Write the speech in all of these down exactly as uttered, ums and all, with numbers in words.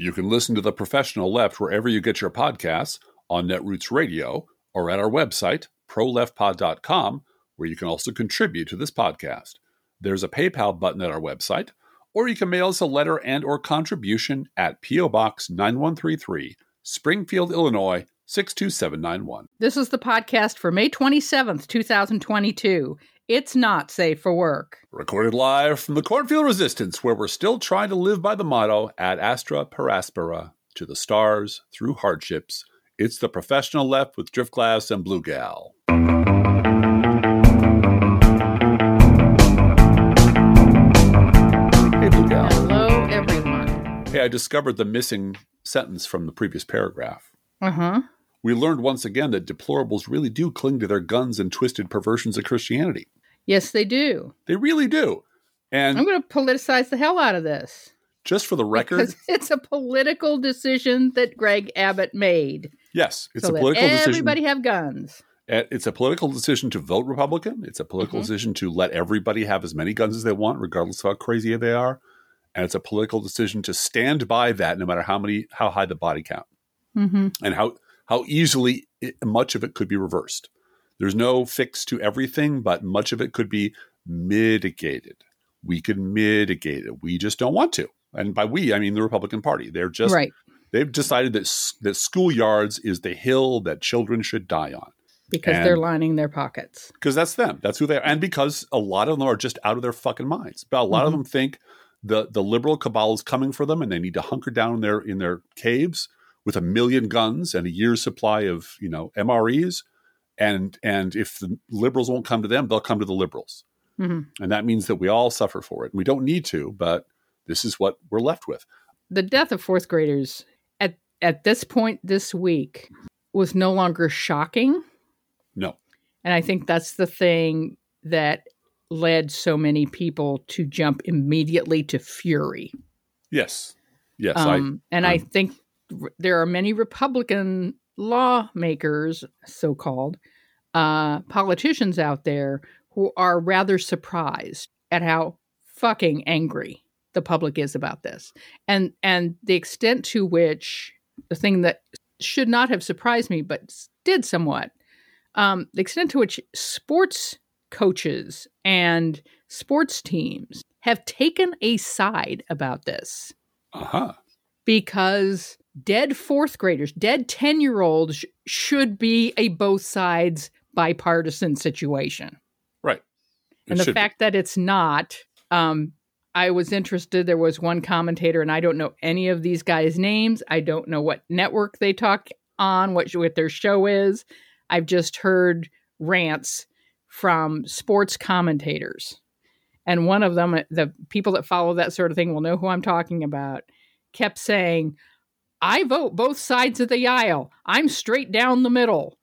You can listen to The Professional Left wherever you get your podcasts, on Netroots Radio, or at our website, pro left pod dot com, where you can also contribute to this podcast. There's a PayPal button at our website, or you can mail us a letter and or contribution at P O. Box nine one three three, Springfield, Illinois, six two seven nine one. This is the podcast for May twenty-seventh, twenty twenty-two. It's not safe for work. Recorded live from the Cornfield Resistance, where we're still trying to live by the motto, Ad Astra Per Aspera, to the stars, through hardships. It's the Professional Left with Drift Glass and Blue Gal. Hey, Blue Gal. Hello, everyone. Hey, I discovered the missing sentence from the previous paragraph. Uh-huh. We learned once again that deplorables really do cling to their guns and twisted perversions of Christianity. Yes, they do. They really do. And I'm going to politicize the hell out of this. Just for the record. Because it's a political decision that Greg Abbott made. Yes, it's so a political everybody decision. Everybody have guns. It's a political decision to vote Republican. It's a political mm-hmm. decision to let everybody have as many guns as they want, regardless of how crazy they are. And it's a political decision to stand by that no matter how many, how high the body count. Mm-hmm. And how, how easily it, much of it could be reversed. There's no fix to everything, but much of it could be mitigated. We could mitigate it. We just don't want to. And by we, I mean the Republican Party. They're just, right. They've decided that that schoolyards is the hill that children should die on. Because and, they're lining their pockets. Because that's them. That's who they are. And because a lot of them are just out of their fucking minds. But a lot mm-hmm. of them think the, the liberal cabal is coming for them and they need to hunker down in their, in their caves with a million guns and a year's supply of, you know, M R Es, and and if the liberals won't come to them, they'll come to the liberals, mm-hmm. and that means that we all suffer for it. We don't need to, but this is what we're left with. The death of fourth graders at at this point this week was no longer shocking. No, and I think that's the thing that led so many people to jump immediately to fury. Yes, yes, um, I, and I'm, I think. There are many Republican lawmakers, so-called, uh, politicians out there who are rather surprised at how fucking angry the public is about this. And and the extent to which the thing that should not have surprised me, but did somewhat, um, the extent to which sports coaches and sports teams have taken a side about this. Uh-huh. Because dead fourth graders, dead ten-year-olds sh- should be a both sides bipartisan situation. Right. It and the fact be. that it's not, um, I was interested. There was one commentator, and I don't know any of these guys' names. I don't know what network they talk on, what, what their show is. I've just heard rants from sports commentators. And one of them, the people that follow that sort of thing will know who I'm talking about, kept saying, I vote both sides of the aisle. I'm straight down the middle.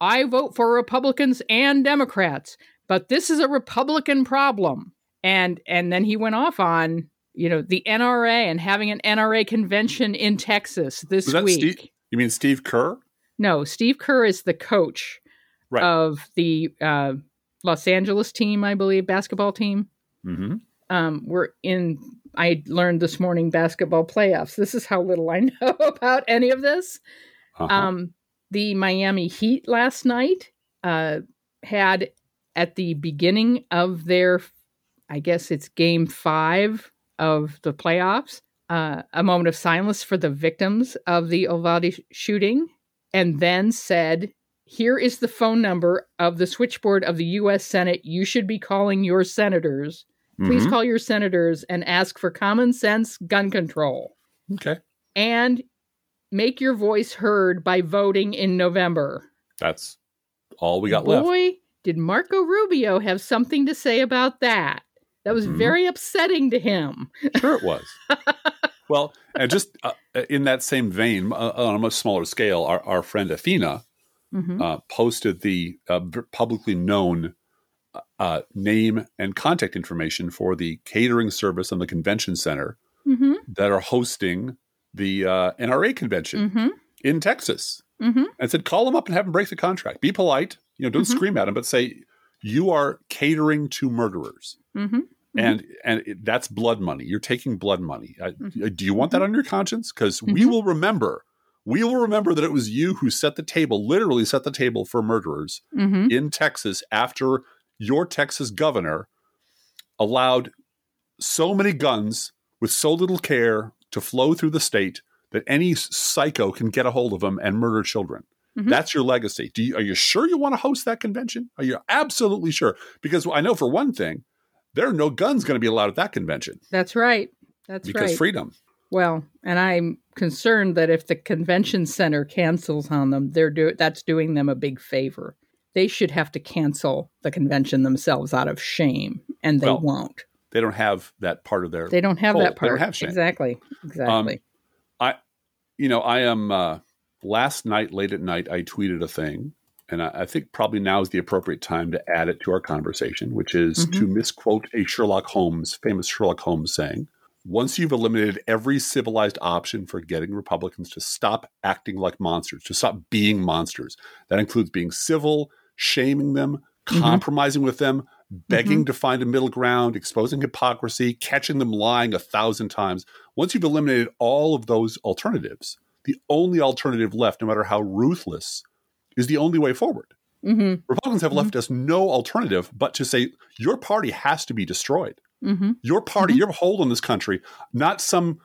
I vote for Republicans and Democrats, but this is a Republican problem. And and then he went off on, you know, the N R A and having an N R A convention in Texas this was that week. Steve? You mean Steve Kerr? No, Steve Kerr is the coach right. of the uh, Los Angeles team, I believe, basketball team. Mm-hmm. Um, we're in... I learned this morning basketball playoffs. This is how little I know about any of this. Uh-huh. Um, the Miami Heat last night uh, had at the beginning of their, I guess it's game five of the playoffs, uh, a moment of silence for the victims of the Uvalde shooting, and then said, here is the phone number of the switchboard of the U S Senate. You should be calling your senators. Please mm-hmm. call your senators and ask for common sense gun control. Okay. And make your voice heard by voting in November. That's all we got Boy, left. Boy, did Marco Rubio have something to say about that. That was mm-hmm. very upsetting to him. Sure it was. Well, and just uh, in that same vein, uh, on a much smaller scale, our, our friend Athena mm-hmm. uh, posted the uh, publicly known Uh, name and contact information for the catering service and the convention center mm-hmm. that are hosting the uh, N R A convention mm-hmm. in Texas. Mm-hmm. And said, call them up and have them break the contract. Be polite. You know, don't mm-hmm. scream at them, but say, you are catering to murderers. Mm-hmm. And mm-hmm. and it, that's blood money. You're taking blood money. I, mm-hmm. Do you want that on your conscience? Because mm-hmm. we will remember. We will remember that it was you who set the table, literally set the table for murderers mm-hmm. in Texas after your Texas governor allowed so many guns with so little care to flow through the state that any psycho can get a hold of them and murder children. Mm-hmm. That's your legacy. Do you, are you sure you want to host that convention? Are you absolutely sure? Because I know for one thing, there are no guns going to be allowed at that convention. That's right. That's because right. Because freedom. Well, and I'm concerned that if the convention center cancels on them, they're do- that's doing them a big favor. They should have to cancel the convention themselves out of shame, and they well, won't. They don't have that part of their. They don't have whole. that part. They don't have shame. Exactly. Exactly. Um, I, you know, I am. Uh, last night, late at night, I tweeted a thing. And I think probably now is the appropriate time to add it to our conversation, which is mm-hmm. to misquote a Sherlock Holmes, famous Sherlock Holmes saying, once you've eliminated every civilized option for getting Republicans to stop acting like monsters, to stop being monsters, that includes being civil, shaming them, compromising mm-hmm. with them, begging mm-hmm. to find a middle ground, exposing hypocrisy, catching them lying a thousand times. Once you've eliminated all of those alternatives, the only alternative left, no matter how ruthless, is the only way forward. Mm-hmm. Republicans have mm-hmm. left us no alternative but to say, your party has to be destroyed. Mm-hmm. Your party, mm-hmm. your hold on this country, not some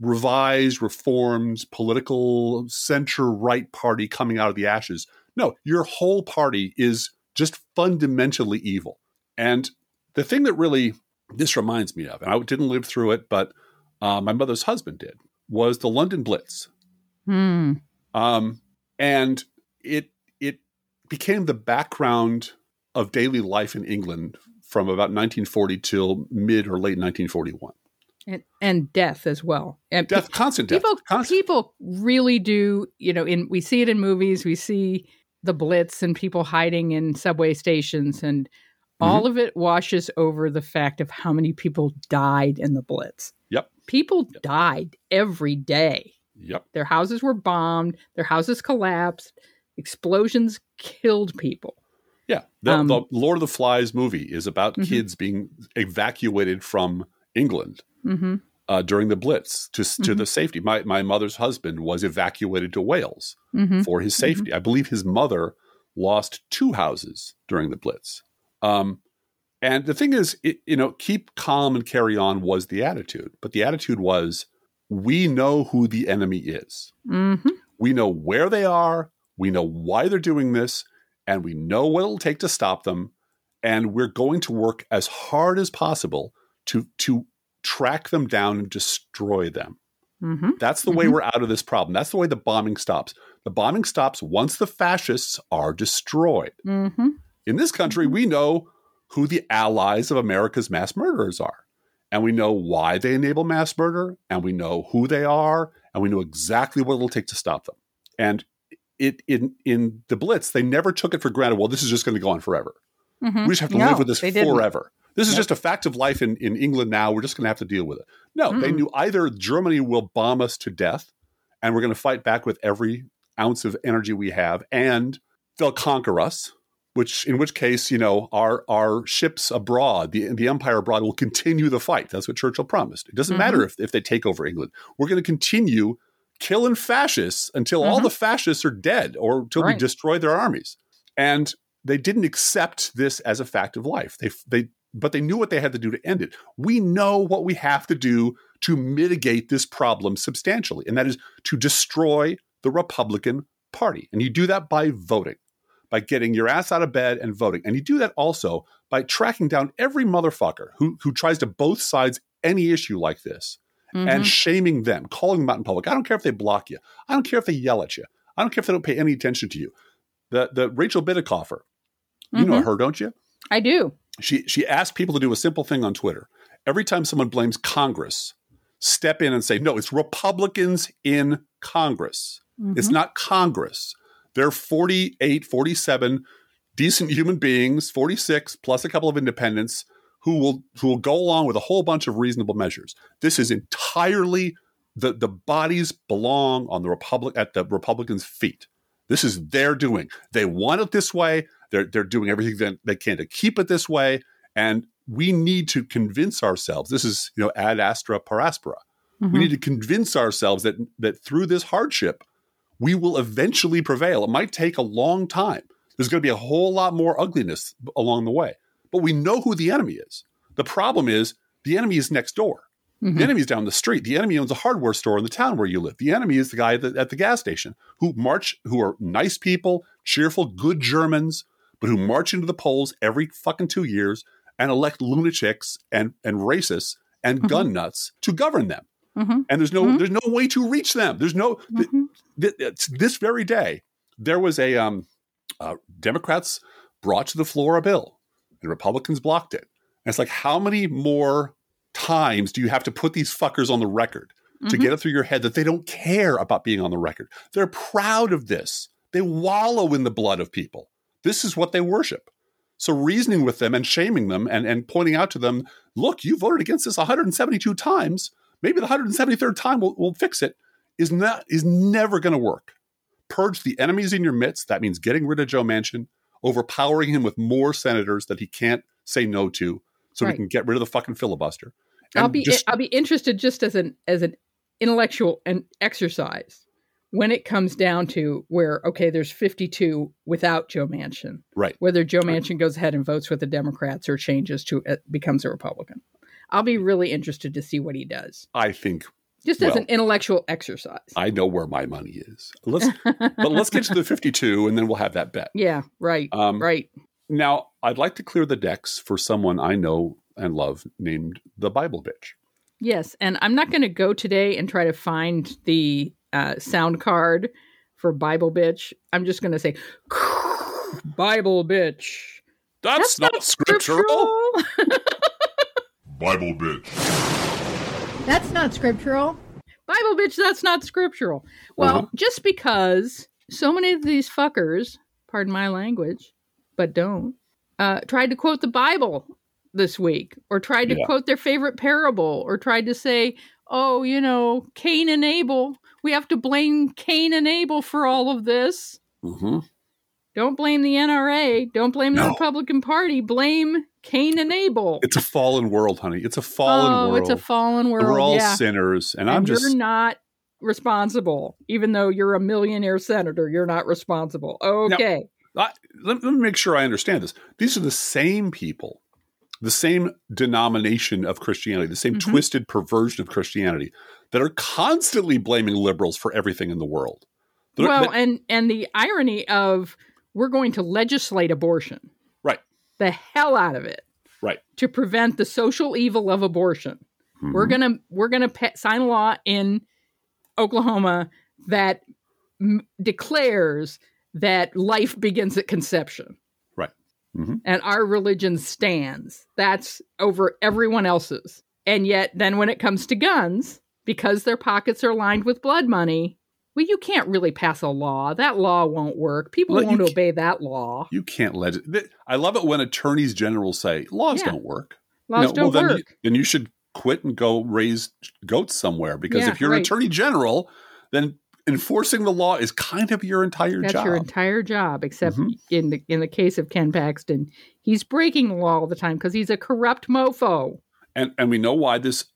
revised, reformed, political center-right party coming out of the ashes. No, your whole party is just fundamentally evil. And the thing that really this reminds me of, and I didn't live through it, but uh, my mother's husband did, was the London Blitz. Mm. Um, and it it became the background of daily life in England from about nineteen forty till mid or late nineteen forty-one. And, and death as well. And death, pe- constant death. People, constant. people really do, you know, in we see it in movies, we see the Blitz and people hiding in subway stations, and all mm-hmm. of it washes over the fact of how many people died in the Blitz. Yep. People yep. died every day. Yep. Their houses were bombed, their houses collapsed. Explosions killed people. Yeah. The, um, the Lord of the Flies movie is about mm-hmm. kids being evacuated from England mm-hmm. uh, during the Blitz to, to mm-hmm. the safety. My my mother's husband was evacuated to Wales mm-hmm. for his safety. Mm-hmm. I believe his mother lost two houses during the Blitz. Um, and the thing is, it, you know, keep calm and carry on was the attitude. But the attitude was, we know who the enemy is. Mm-hmm. We know where they are. We know why they're doing this, and we know what it'll take to stop them. And we're going to work as hard as possible to to track them down and destroy them. Mm-hmm. That's the mm-hmm. way we're out of this problem. That's the way the bombing stops. The bombing stops once the fascists are destroyed. Mm-hmm. In this country, we know who the allies of America's mass murderers are. And we know why they enable mass murder. And we know who they are. And we know exactly what it'll take to stop them. And It in in the Blitz, they never took it for granted. Well, this is just going to go on forever. Mm-hmm. We just have to no, live with this forever. Didn't. This is yep. just a fact of life in, in England now. We're just going to have to deal with it. No, mm-hmm. they knew either Germany will bomb us to death, and we're going to fight back with every ounce of energy we have, and they'll conquer us. Which, in which case, you know, our our ships abroad, the the empire abroad, will continue the fight. That's what Churchill promised. It doesn't mm-hmm. matter if if they take over England. We're going to continue killing fascists until mm-hmm. all the fascists are dead or until right. we destroy their armies. And they didn't accept this as a fact of life. They, they, but they knew what they had to do to end it. We know what we have to do to mitigate this problem substantially. And that is to destroy the Republican Party. And you do that by voting, by getting your ass out of bed and voting. And you do that also by tracking down every motherfucker who, who tries to both sides any issue like this. Mm-hmm. And shaming them, calling them out in public. I don't care if they block you. I don't care if they yell at you. I don't care if they don't pay any attention to you. The the Rachel Bitticoffer, you mm-hmm. know her, don't you? I do. She she asked people to do a simple thing on Twitter. Every time someone blames Congress, step in and say, no, it's Republicans in Congress. Mm-hmm. It's not Congress. They're forty-eight, forty-seven decent human beings, forty-six plus a couple of independents, who will who will go along with a whole bunch of reasonable measures. This is entirely the the bodies belong on the Republic at the Republicans' feet. This is their doing. They want it this way. They're they're doing everything that they can to keep it this way. And we need to convince ourselves. This is, you know, ad astra per aspera. Mm-hmm. We need to convince ourselves that that through this hardship, we will eventually prevail. It might take a long time. There's going to be a whole lot more ugliness along the way. But we know who the enemy is. The problem is the enemy is next door. Mm-hmm. The enemy is down the street. The enemy owns a hardware store in the town where you live. The enemy is the guy at the, at the gas station who march, who are nice people, cheerful, good Germans, but who march into the polls every fucking two years and elect lunatics and, and racists and mm-hmm. gun nuts to govern them. Mm-hmm. And there's no mm-hmm. there's no way to reach them. There's no mm-hmm. th- th- this very day there was a um, uh, Democrats brought to the floor a bill and Republicans blocked it. And it's like, how many more times do you have to put these fuckers on the record mm-hmm. to get it through your head that they don't care about being on the record? They're proud of this. They wallow in the blood of people. This is what they worship. So reasoning with them and shaming them and, and pointing out to them, look, you voted against this one hundred seventy-two times. Maybe the one hundred seventy-third time we'll, we'll fix it, is not is never going to work. Purge the enemies in your midst. That means getting rid of Joe Manchin, overpowering him with more senators that he can't say no to, so right. we can get rid of the fucking filibuster. And I'll be just, I'll be interested just as an as an intellectual and exercise when it comes down to where, okay, there's fifty-two without Joe Manchin. Right. Whether Joe Manchin right. goes ahead and votes with the Democrats or changes to uh, becomes a Republican. I'll be really interested to see what he does. I think just well, as an intellectual exercise. I know where my money is. Let's, but let's get to the fifty-two, and then we'll have that bet. Yeah, right, um, right. Now, I'd like to clear the decks for someone I know and love named the Bible Bitch. Yes, and I'm not going to go today and try to find the uh, sound card for Bible Bitch. I'm just going to say, Bible Bitch. That's, That's not, not scriptural. scriptural. Bible bitch. That's not scriptural. Bible bitch, that's not scriptural. Well, uh-huh. just because so many of these fuckers, pardon my language, but don't, uh, tried to quote the Bible this week or tried to yeah. quote their favorite parable or tried to say, oh, you know, Cain and Abel. We have to blame Cain and Abel for all of this. Mm-hmm. Don't blame the N R A. Don't blame no. the Republican Party. Blame Cain and Abel. It's a fallen world, honey. It's a fallen oh, world. Oh, it's a fallen world. And we're all yeah. sinners. And, and I'm just. You're not responsible. Even though you're a millionaire senator, you're not responsible. Okay. Now, I, let, let me make sure I understand this. These are the same people, the same denomination of Christianity, the same mm-hmm. twisted perversion of Christianity that are constantly blaming liberals for everything in the world. They're, well, they, and, and the irony of. We're going to legislate abortion. Right. The hell out of it. Right. To prevent the social evil of abortion. Mm-hmm. We're going to we're going to pe- sign a law in Oklahoma that m- declares that life begins at conception. Right. Mm-hmm. And our religion stands. That's over everyone else's. And yet then when it comes to guns, because their pockets are lined with blood money, well, you can't really pass a law. That law won't work. People well, won't obey that law. You can't let it. I love it when attorneys general say, laws yeah. don't work. Laws no, don't well, work. Then you, then you should quit and go raise goats somewhere. Because yeah, if you're right. an attorney general, then enforcing the law is kind of your entire That's job. That's your entire job. Except mm-hmm. in the in the case of Ken Paxton, he's breaking the law all the time because he's a corrupt mofo. And and we know why this,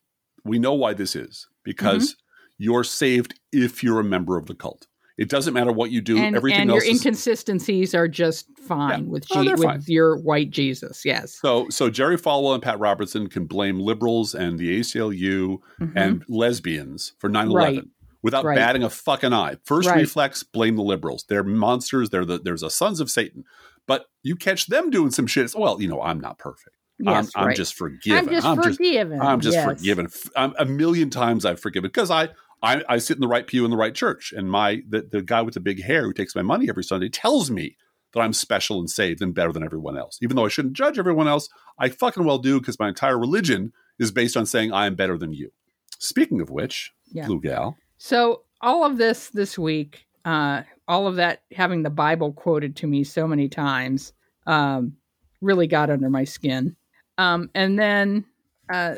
we know why this is. Because... Mm-hmm. You're saved if you're a member of the cult. It doesn't matter what you do. And, everything and else your is... inconsistencies are just fine yeah. with Je- oh, with fine. your white Jesus. Yes. So so Jerry Falwell and Pat Robertson can blame liberals and the A C L U mm-hmm. and lesbians for nine eleven right. without right. batting a fucking eye. First right. reflex, blame the liberals. They're monsters. They're the there's a sons of Satan. But you catch them doing some shit. It's, well, you know, I'm not perfect. Yes, I'm, right. I'm just forgiven. I'm just I'm forgiven. Just, I'm just yes. forgiven. I'm, a million times I've forgiven because I, I I sit in the right pew in the right church. And my the, the guy with the big hair who takes my money every Sunday tells me that I'm special and saved and better than everyone else. Even though I shouldn't judge everyone else, I fucking well do because my entire religion is based on saying I am better than you. Speaking of which, yeah. Blue Gal. So all of this this week, uh, all of that having the Bible quoted to me so many times um, really got under my skin. Um, and then uh,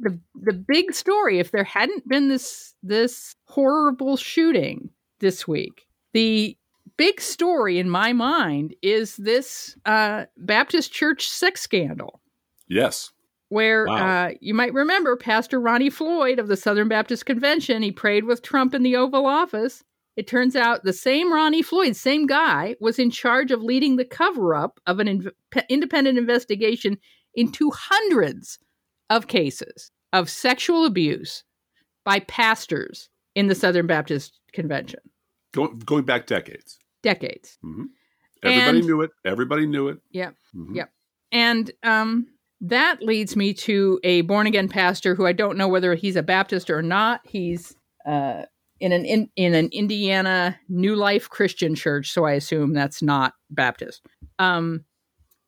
the the big story, if there hadn't been this this horrible shooting this week, the big story in my mind is this uh, Baptist church sex scandal. Yes. Where wow. uh, you might remember Pastor Ronnie Floyd of the Southern Baptist Convention. He prayed with Trump in the Oval Office. It turns out the same Ronnie Floyd, same guy, was in charge of leading the cover-up of an in- independent investigation into hundreds of cases of sexual abuse by pastors in the Southern Baptist Convention. Go- going back decades. Decades. Mm-hmm. Everybody and, knew it. Everybody knew it. Yep. Mm-hmm. Yep. And um, that leads me to a born-again pastor who I don't know whether he's a Baptist or not. He's uh, in an in, in an Indiana New Life Christian church, so I assume that's not Baptist. Um,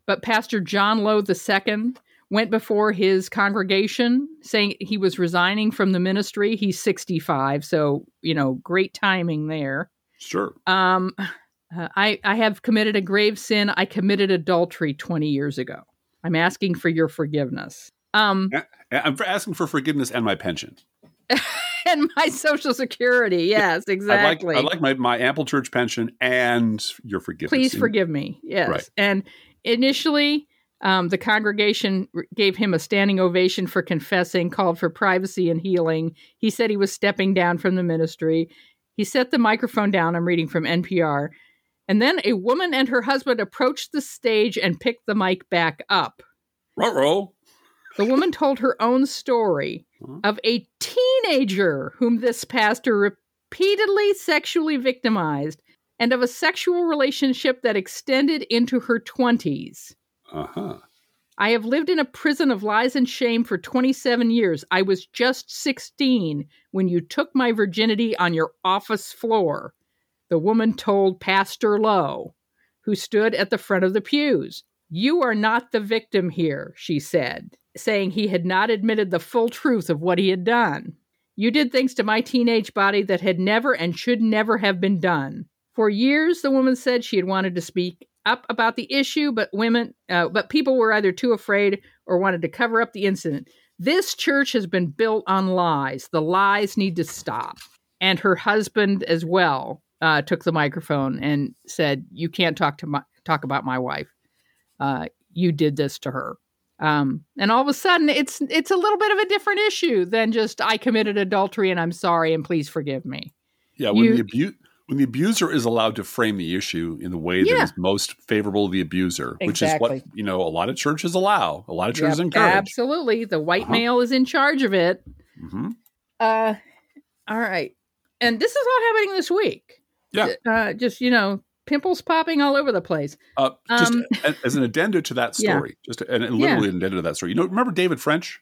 but Pastor John Lowe the Second went before his congregation saying he was resigning from the ministry. He's sixty-five, so, you know, great timing there. Sure. Um, uh, I, I have committed a grave sin. I committed adultery twenty years ago. I'm asking for your forgiveness. Um, I'm asking for forgiveness and my pension. And my Social Security. Yes, exactly. I like, I like my, my ample church pension and your forgiveness. Please forgive me. Yes. Right. And initially, um, the congregation gave him a standing ovation for confessing, called for privacy and healing. He said he was stepping down from the ministry. He set the microphone down. I'm reading from N P R. And then a woman and her husband approached the stage and picked the mic back up. Ruh-roh. The woman told her own story of a teenager whom this pastor repeatedly sexually victimized and of a sexual relationship that extended into her twenties. Uh-huh. I have lived in a prison of lies and shame for twenty-seven years. I was just sixteen when you took my virginity on your office floor. The woman told Pastor Lowe, who stood at the front of the pews. You are not the victim here, she said, saying he had not admitted the full truth of what he had done. You did things to my teenage body that had never and should never have been done. For years, the woman said she had wanted to speak up about the issue, but women, uh, but people were either too afraid or wanted to cover up the incident. This church has been built on lies. The lies need to stop. And her husband as well. Uh, took the microphone and said, you can't talk to my, talk about my wife. Uh, you did this to her. Um, and all of a sudden, it's it's a little bit of a different issue than just, I committed adultery and I'm sorry and please forgive me. Yeah, when, you, the, abu- when the abuser is allowed to frame the issue in the way yeah. that is most favorable to the abuser, exactly. Which is what, you know, a lot of churches allow, a lot of churches yep, encourage. Absolutely. The white uh-huh. male is in charge of it. Mm-hmm. Uh, all right. And this is all happening this week. Yeah. Uh, just, you know, pimples popping all over the place. Uh, just um, as an addenda to that story, yeah. just a, and literally yeah. an addenda to that story. You know, remember David French?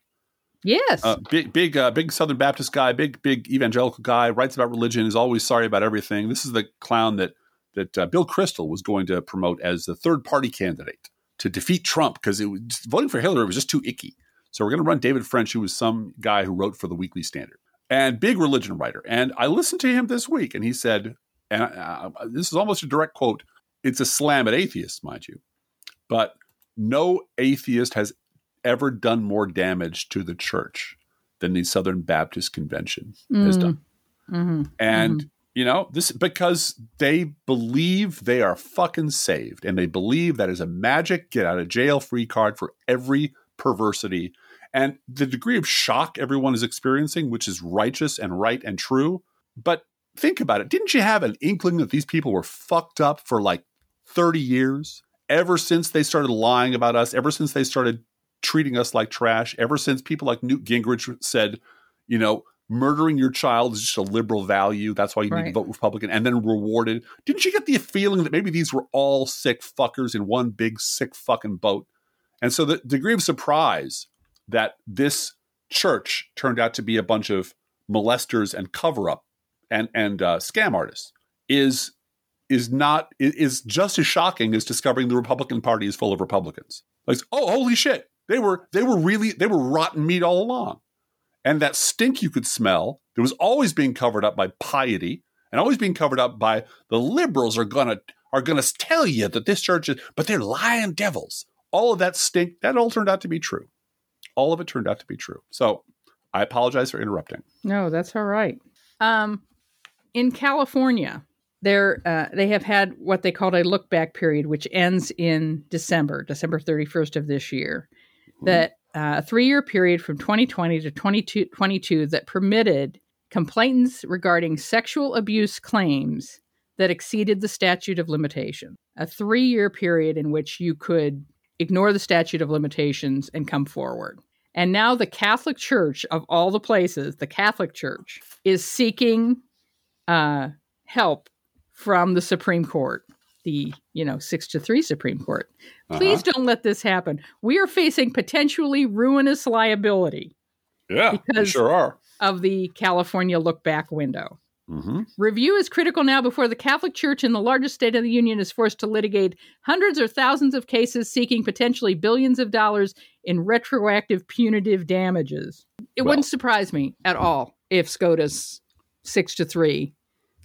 Yes. Uh, big, big, uh, big Southern Baptist guy, big, big evangelical guy, writes about religion, is always sorry about everything. This is the clown that that uh, Bill Kristol was going to promote as the third party candidate to defeat Trump because it was, voting for Hillary was just too icky. So we're going to run David French, who was some guy who wrote for the Weekly Standard. And big religion writer. And I listened to him this week, and he said, and I, I, this is almost a direct quote, it's a slam at atheists, mind you, but no atheist has ever done more damage to the church than the Southern Baptist Convention mm. has done. Mm-hmm. And, mm-hmm. you know, this because they believe they are fucking saved, and they believe that is a magic get-out-of-jail-free card for every perversity. And the degree of shock everyone is experiencing, which is righteous and right and true. But think about it. Didn't you have an inkling that these people were fucked up for like thirty years? Ever since they started lying about us, ever since they started treating us like trash, ever since people like Newt Gingrich said, you know, murdering your child is just a liberal value. That's why you right. need to vote Republican and then rewarded. Didn't you get the feeling that maybe these were all sick fuckers in one big sick fucking boat? And so the degree of surprise that this church turned out to be a bunch of molesters and cover-up and and uh, scam artists is is not is just as shocking as discovering the Republican Party is full of Republicans. Like, oh, holy shit, they were they were really they were rotten meat all along, and that stink you could smell that was always being covered up by piety and always being covered up by the liberals are gonna are gonna tell you that this church is, but they're lying devils. All of that stink that all turned out to be true. All of it turned out to be true. So I apologize for interrupting. No, that's all right. Um, in California, they're, uh, they have had what they called a look-back period, which ends in December, December thirty-first of this year. that uh, a three-year period from twenty twenty to twenty twenty-two that permitted complainants regarding sexual abuse claims that exceeded the statute of limitation. A three-year period in which you could ignore the statute of limitations and come forward. And now the Catholic Church, of all the places, the Catholic Church, is seeking uh, help from the Supreme Court, the, you know, six to three Supreme Court. Please uh-huh. don't let this happen. We are facing potentially ruinous liability. Yeah, we sure are. Of the California look back window. Mm-hmm. Review is critical now before the Catholic Church in the largest state of the union is forced to litigate hundreds or thousands of cases seeking potentially billions of dollars in retroactive punitive damages. It well, wouldn't surprise me at all if SCOTUS six to three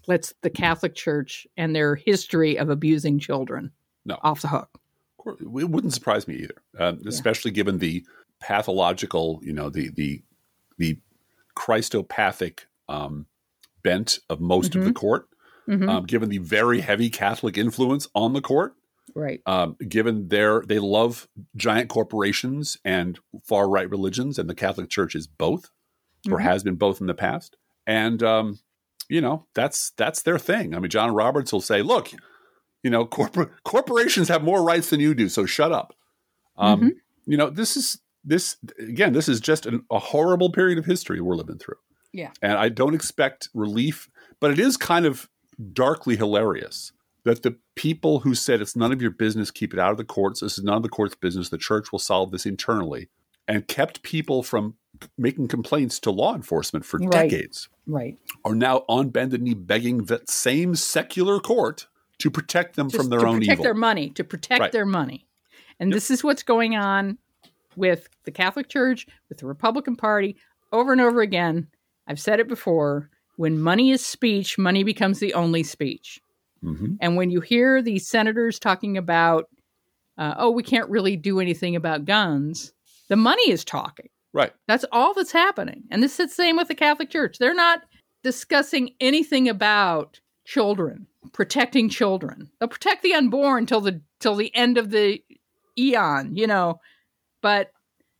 lets the Catholic Church and their history of abusing children no. off the hook. Of course, it wouldn't surprise me either, uh, yeah. especially given the pathological, you know, the the the Christopathic um bent of most mm-hmm. of the court, mm-hmm. um, given the very heavy Catholic influence on the court, right? Um, given their, they love giant corporations and far-right religions, and the Catholic Church is both, mm-hmm. or has been both in the past. And, um, you know, that's, that's their thing. I mean, John Roberts will say, look, you know, corpor- corporations have more rights than you do, so shut up. Um, mm-hmm. You know, this is, this again, this is just an, a horrible period of history we're living through. Yeah. And I don't expect relief, but it is kind of darkly hilarious that the people who said it's none of your business, keep it out of the courts, this is none of the court's business, the church will solve this internally, and kept people from making complaints to law enforcement for right. decades. Right. Are now on bended knee begging that same secular court to protect them Just from their own evil. To protect their money, to protect right. their money. And yep. this is what's going on with the Catholic Church, with the Republican Party, over and over again. I've said it before, when money is speech, money becomes the only speech. Mm-hmm. And when you hear the senators talking about, uh, oh, we can't really do anything about guns, the money is talking. Right. That's all that's happening. And this is the same with the Catholic Church. They're not discussing anything about children, protecting children. They'll protect the unborn till the till the end of the eon, you know. But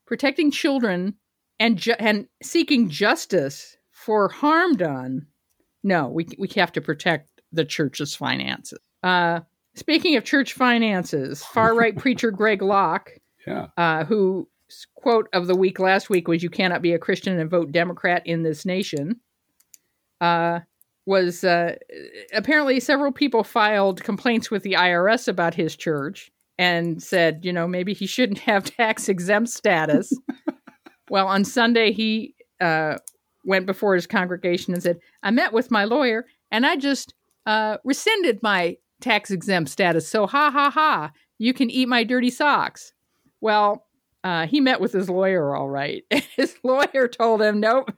protecting children and ju- and seeking justice for harm done, no, we we have to protect the church's finances. Uh, speaking of church finances, far-right preacher Greg Locke, yeah. uh, whose quote of the week last week was, you cannot be a Christian and vote Democrat in this nation, uh, was uh, apparently several people filed complaints with the I R S about his church and said, you know, maybe he shouldn't have tax-exempt status. Well, on Sunday, he uh, went before his congregation and said, I met with my lawyer, and I just uh, rescinded my tax-exempt status. So, ha, ha, ha, you can eat my dirty socks. Well, uh, he met with his lawyer, all right. His lawyer told him, nope.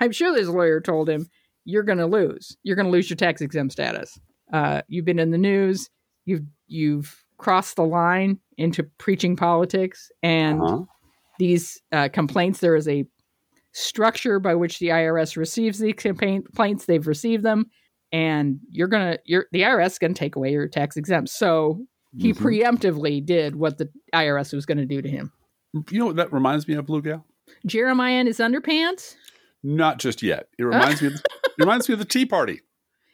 I'm sure his lawyer told him, you're going to lose. You're going to lose your tax-exempt status. Uh, you've been in the news. You've, you've crossed the line into preaching politics, and... Uh-huh. These uh, complaints, there is a structure by which the I R S receives the complaints. They've received them, and you're gonna, you're the I R S is gonna take away your tax exempt. So he mm-hmm. preemptively did what the I R S was gonna do to him. You know what that reminds me of, Blue Gal? Jeremiah and his underpants. Not just yet. It reminds me. Of the, it reminds me of the Tea Party.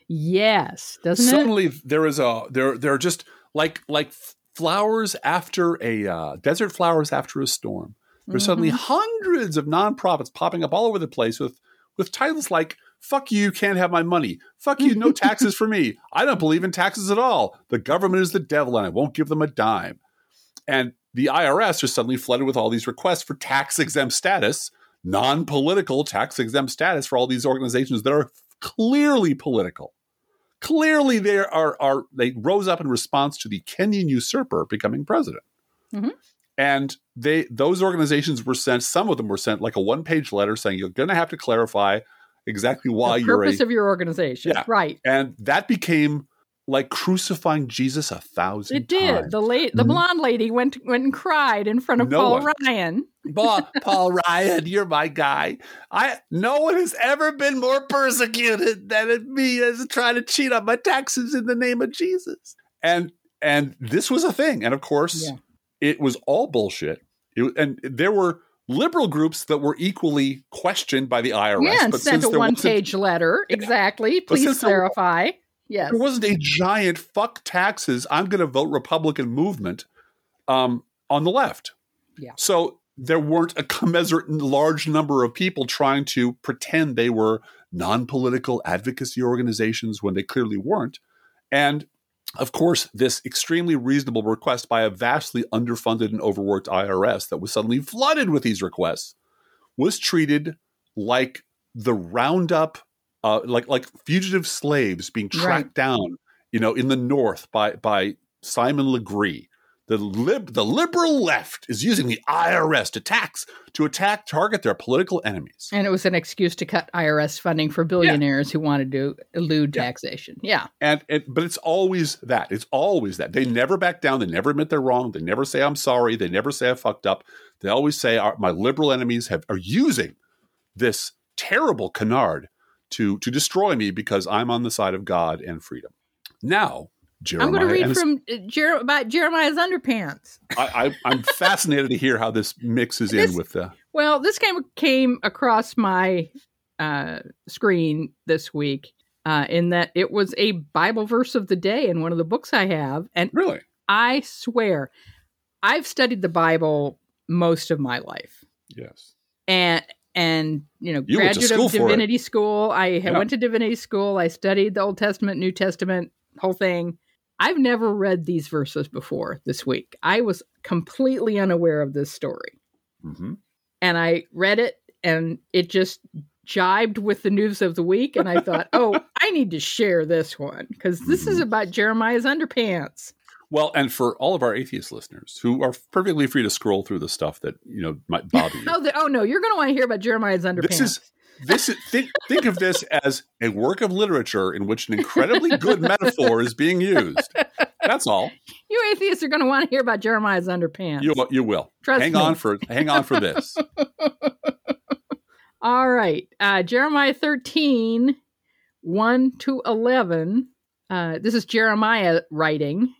Yes, doesn't Suddenly, it? Suddenly there is a there. There are just like like flowers after a uh, desert flowers after a storm. There's suddenly mm-hmm. hundreds of nonprofits popping up all over the place with, with titles like, fuck you, can't have my money. Fuck you, no taxes for me. I don't believe in taxes at all. The government is the devil and I won't give them a dime. And the I R S are suddenly flooded with all these requests for tax-exempt status, non-political tax-exempt status for all these organizations that are clearly political. Clearly they are, are they rose up in response to the Kenyan usurper becoming president. Mm-hmm. And they those organizations were sent, some of them were sent like a one-page letter saying you're going to have to clarify exactly why you're The purpose you're a, of your organization, yeah. right. And that became like crucifying Jesus a thousand it times. It did. The la- the blonde lady went went and cried in front of no Paul one. Ryan. Paul, Paul Ryan, you're my guy. I No one has ever been more persecuted than me as trying to cheat on my taxes in the name of Jesus. And, and this was a thing. And of course... Yeah. It was all bullshit. It, and there were liberal groups that were equally questioned by the I R S. Yeah, and but sent since a one-page letter. Yeah. Exactly. Please clarify. There, yes. There wasn't a giant fuck taxes, I'm going to vote Republican movement um, on the left. Yeah. So there weren't a commensurate large number of people trying to pretend they were non-political advocacy organizations when they clearly weren't. And of course, this extremely reasonable request by a vastly underfunded and overworked I R S that was suddenly flooded with these requests was treated like the roundup, uh, like like fugitive slaves being tracked right. down, you know, in the North by by Simon Legree. The lib the liberal left is using the I R S to tax to attack target their political enemies, and it was an excuse to cut I R S funding for billionaires yeah. who wanted to elude yeah. taxation. Yeah, and it, but it's always that. It's always that. They never back down. They never admit they're wrong. They never say I'm sorry. They never say I fucked up. They always say Our, my liberal enemies have are using this terrible canard to to destroy me because I'm on the side of God and freedom. Now. Jeremiah I'm going to read his, from uh, Jer- about Jeremiah's underpants. I, I, I'm fascinated to hear how this mixes this, in with the. Well, this came came across my uh, screen this week uh, in that it was a Bible verse of the day in one of the books I have, and really, I swear, I've studied the Bible most of my life. Yes, and and you know, you graduate of divinity school. I yeah. went to divinity school. I studied the Old Testament, New Testament, whole thing. I've never read these verses before this week. I was completely unaware of this story. Mm-hmm. And I read it and it just jibed with the news of the week. And I thought, oh, I need to share this one because this mm-hmm. is about Jeremiah's underpants. Well, and for all of our atheist listeners who are perfectly free to scroll through the stuff that, you know, might bother you. oh, the, oh, no, you're going to want to hear about Jeremiah's underpants. This is- This is, think, think of this as a work of literature in which an incredibly good metaphor is being used. That's all. You atheists are going to want to hear about Jeremiah's underpants. You, you will. Trust hang me. on for hang on for this. All right, uh, Jeremiah thirteen, one to eleven. Uh, this is Jeremiah writing,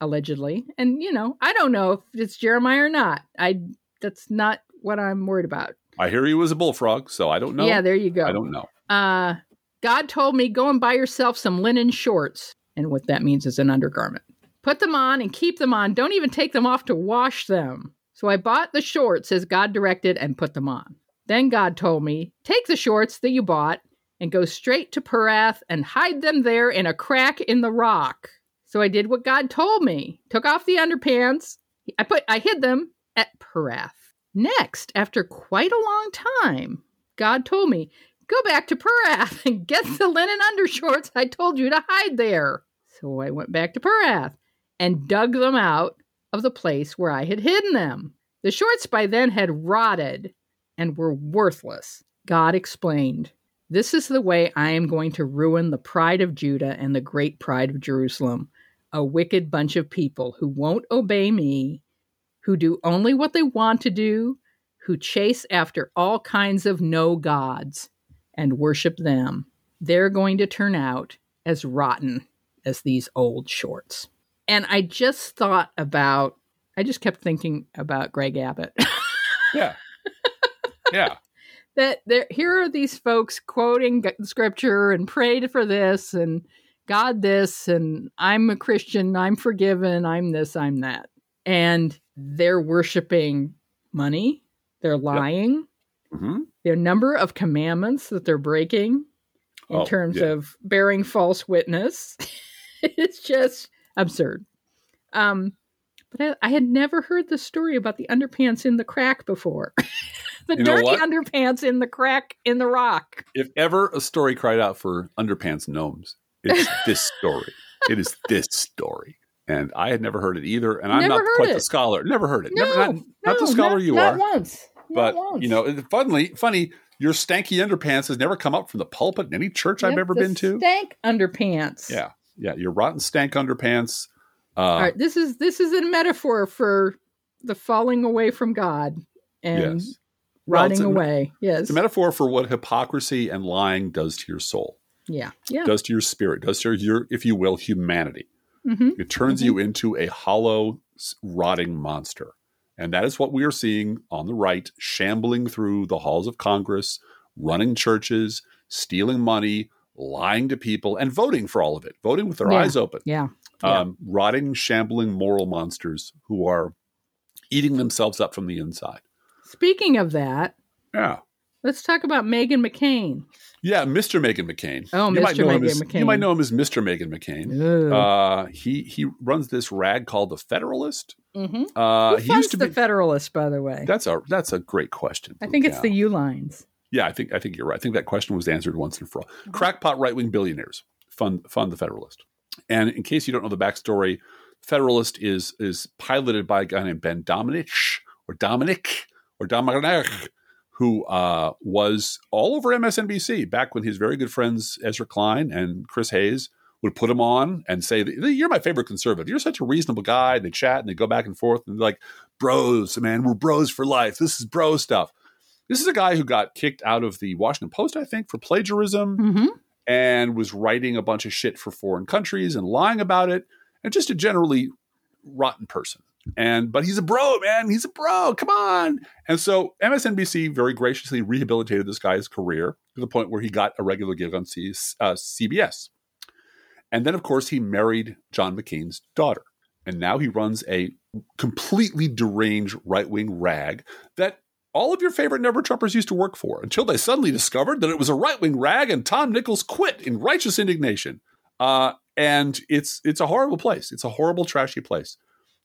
allegedly, and you know I don't know if it's Jeremiah or not. I that's not what I'm worried about. I hear he was a bullfrog, so I don't know. Yeah, there you go. I don't know. Uh, God told me, go and buy yourself some linen shorts. And what that means is an undergarment. Put them on and keep them on. Don't even take them off to wash them. So I bought the shorts as God directed and put them on. Then God told me, take the shorts that you bought and go straight to Perath and hide them there in a crack in the rock. So I did what God told me. Took off the underpants. I put, I hid them at Perath. Next, after quite a long time, God told me, go back to Perath and get the linen undershorts I told you to hide there. So I went back to Perath and dug them out of the place where I had hidden them. The shorts by then had rotted and were worthless. God explained, this is the way I am going to ruin the pride of Judah and the great pride of Jerusalem, a wicked bunch of people who won't obey me, who do only what they want to do, who chase after all kinds of no gods and worship them. They're going to turn out as rotten as these old shorts. And I just thought about, I just kept thinking about Greg Abbott. yeah. Yeah. that there, here are these folks quoting scripture and prayed for this and God this and I'm a Christian, I'm forgiven, I'm this, I'm that. And they're worshiping money. They're lying. Yep. Mm-hmm. Their number of commandments that they're breaking in oh, terms yeah. of bearing false witness. It's just absurd. Um, but I, I had never heard the story about the underpants in the crack before. the you dirty underpants in the crack in the rock. If ever a story cried out for underpants gnomes, it's this story. It is this story. And I had never heard it either. And I'm never not quite it. the scholar. Never heard it. No, never, not, no, not the scholar not, you not are. Not once. Not but, once. you know, funny, funny, your stanky underpants has never come up from the pulpit in any church yep, I've ever been to. Stank underpants. Yeah. Yeah. Your rotten stank underpants. Uh, All right. This is, this is a metaphor for the falling away from God and yes. rotting well, away. A, yes. It's a metaphor for what hypocrisy and lying does to your soul. Yeah. Yeah. Does to your spirit. Does to your, if you will, humanity. Mm-hmm. It turns mm-hmm. you into a hollow, rotting monster. And that is what we are seeing on the right, shambling through the halls of Congress, running churches, stealing money, lying to people, and voting for all of it, voting with their yeah. eyes open. Yeah. Um, yeah. Rotting, shambling moral monsters who are eating themselves up from the inside. Speaking of that. Yeah. Let's talk about Meghan McCain. Yeah, Mister Meghan McCain. Oh, you Mister Meghan as, McCain. You might know him as Mister Meghan McCain. Uh, he he runs this rag called the Federalist. Mm-hmm. Uh, Who he used to the be, Federalist, by the way? That's a that's a great question. I think it's the U-lines. Yeah, I think I think you're right. I think that question was answered once and for all. Mm-hmm. Crackpot right-wing billionaires fund fund the Federalist. And in case you don't know the backstory, Federalist is is piloted by a guy named Ben Domenech or Dominic or Domenech. who uh, was all over M S N B C back when his very good friends Ezra Klein and Chris Hayes would put him on and say, you're my favorite conservative. You're such a reasonable guy. And they chat and they go back and forth and they're like, bros, man, we're bros for life. This is bro stuff. This is a guy who got kicked out of the Washington Post, I think, for plagiarism mm-hmm. and was writing a bunch of shit for foreign countries and lying about it and just a generally rotten person. And but he's a bro, man. He's a bro. Come on. And so M S N B C very graciously rehabilitated this guy's career to the point where he got a regular gig on C- uh, C B S. And then, of course, he married John McCain's daughter. And now he runs a completely deranged right-wing rag that all of your favorite never-Trumpers used to work for until they suddenly discovered that it was a right-wing rag and Tom Nichols quit in righteous indignation. Uh, and it's it's a horrible place. It's a horrible, trashy place.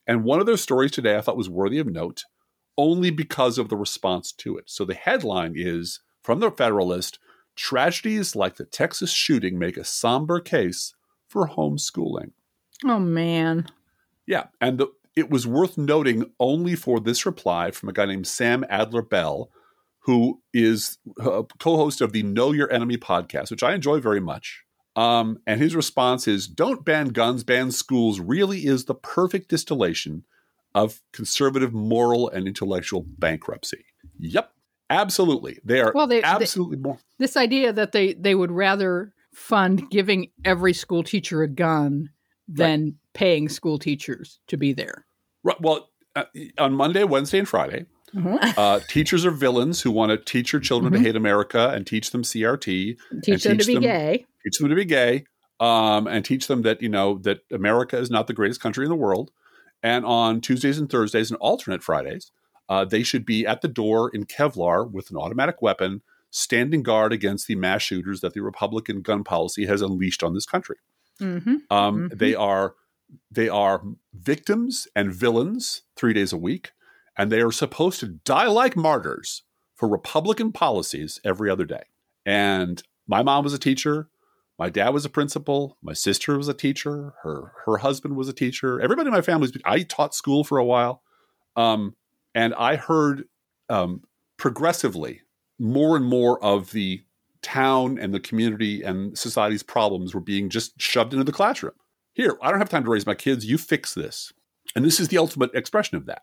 And one of those stories today I thought was worthy of note only because of the response to it. So the headline is, from the Federalist, tragedies like the Texas shooting make a somber case for homeschooling. Oh, man. Yeah. And the, it was worth noting only for this reply from a guy named Sam Adler Bell, who is a co-host of the Know Your Enemy podcast, which I enjoy very much. Um, and his response is, don't ban guns, ban schools really is the perfect distillation of conservative moral and intellectual bankruptcy. Yep. Absolutely. They are well, they, absolutely they, more. This idea that they, they would rather fund giving every school teacher a gun than right. paying school teachers to be there. Right. Well, uh, on Monday, Wednesday, and Friday, mm-hmm. uh, teachers are villains who want to teach your children mm-hmm. to hate America and teach them C R T. And teach them teach to be them, gay. Teach them to be gay um, and teach them that, you know, that America is not the greatest country in the world. And on Tuesdays and Thursdays and alternate Fridays, uh, they should be at the door in Kevlar with an automatic weapon, standing guard against the mass shooters that the Republican gun policy has unleashed on this country. Mm-hmm. Um, mm-hmm. They are they are victims and villains three days a week, and they are supposed to die like martyrs for Republican policies every other day. And my mom was a teacher. My dad was a principal. My sister was a teacher. Her her husband was a teacher. Everybody in my family was, I taught school for a while. Um, and I heard um, progressively more and more of the town and the community and society's problems were being just shoved into the classroom. Here, I don't have time to raise my kids. You fix this. And this is the ultimate expression of that.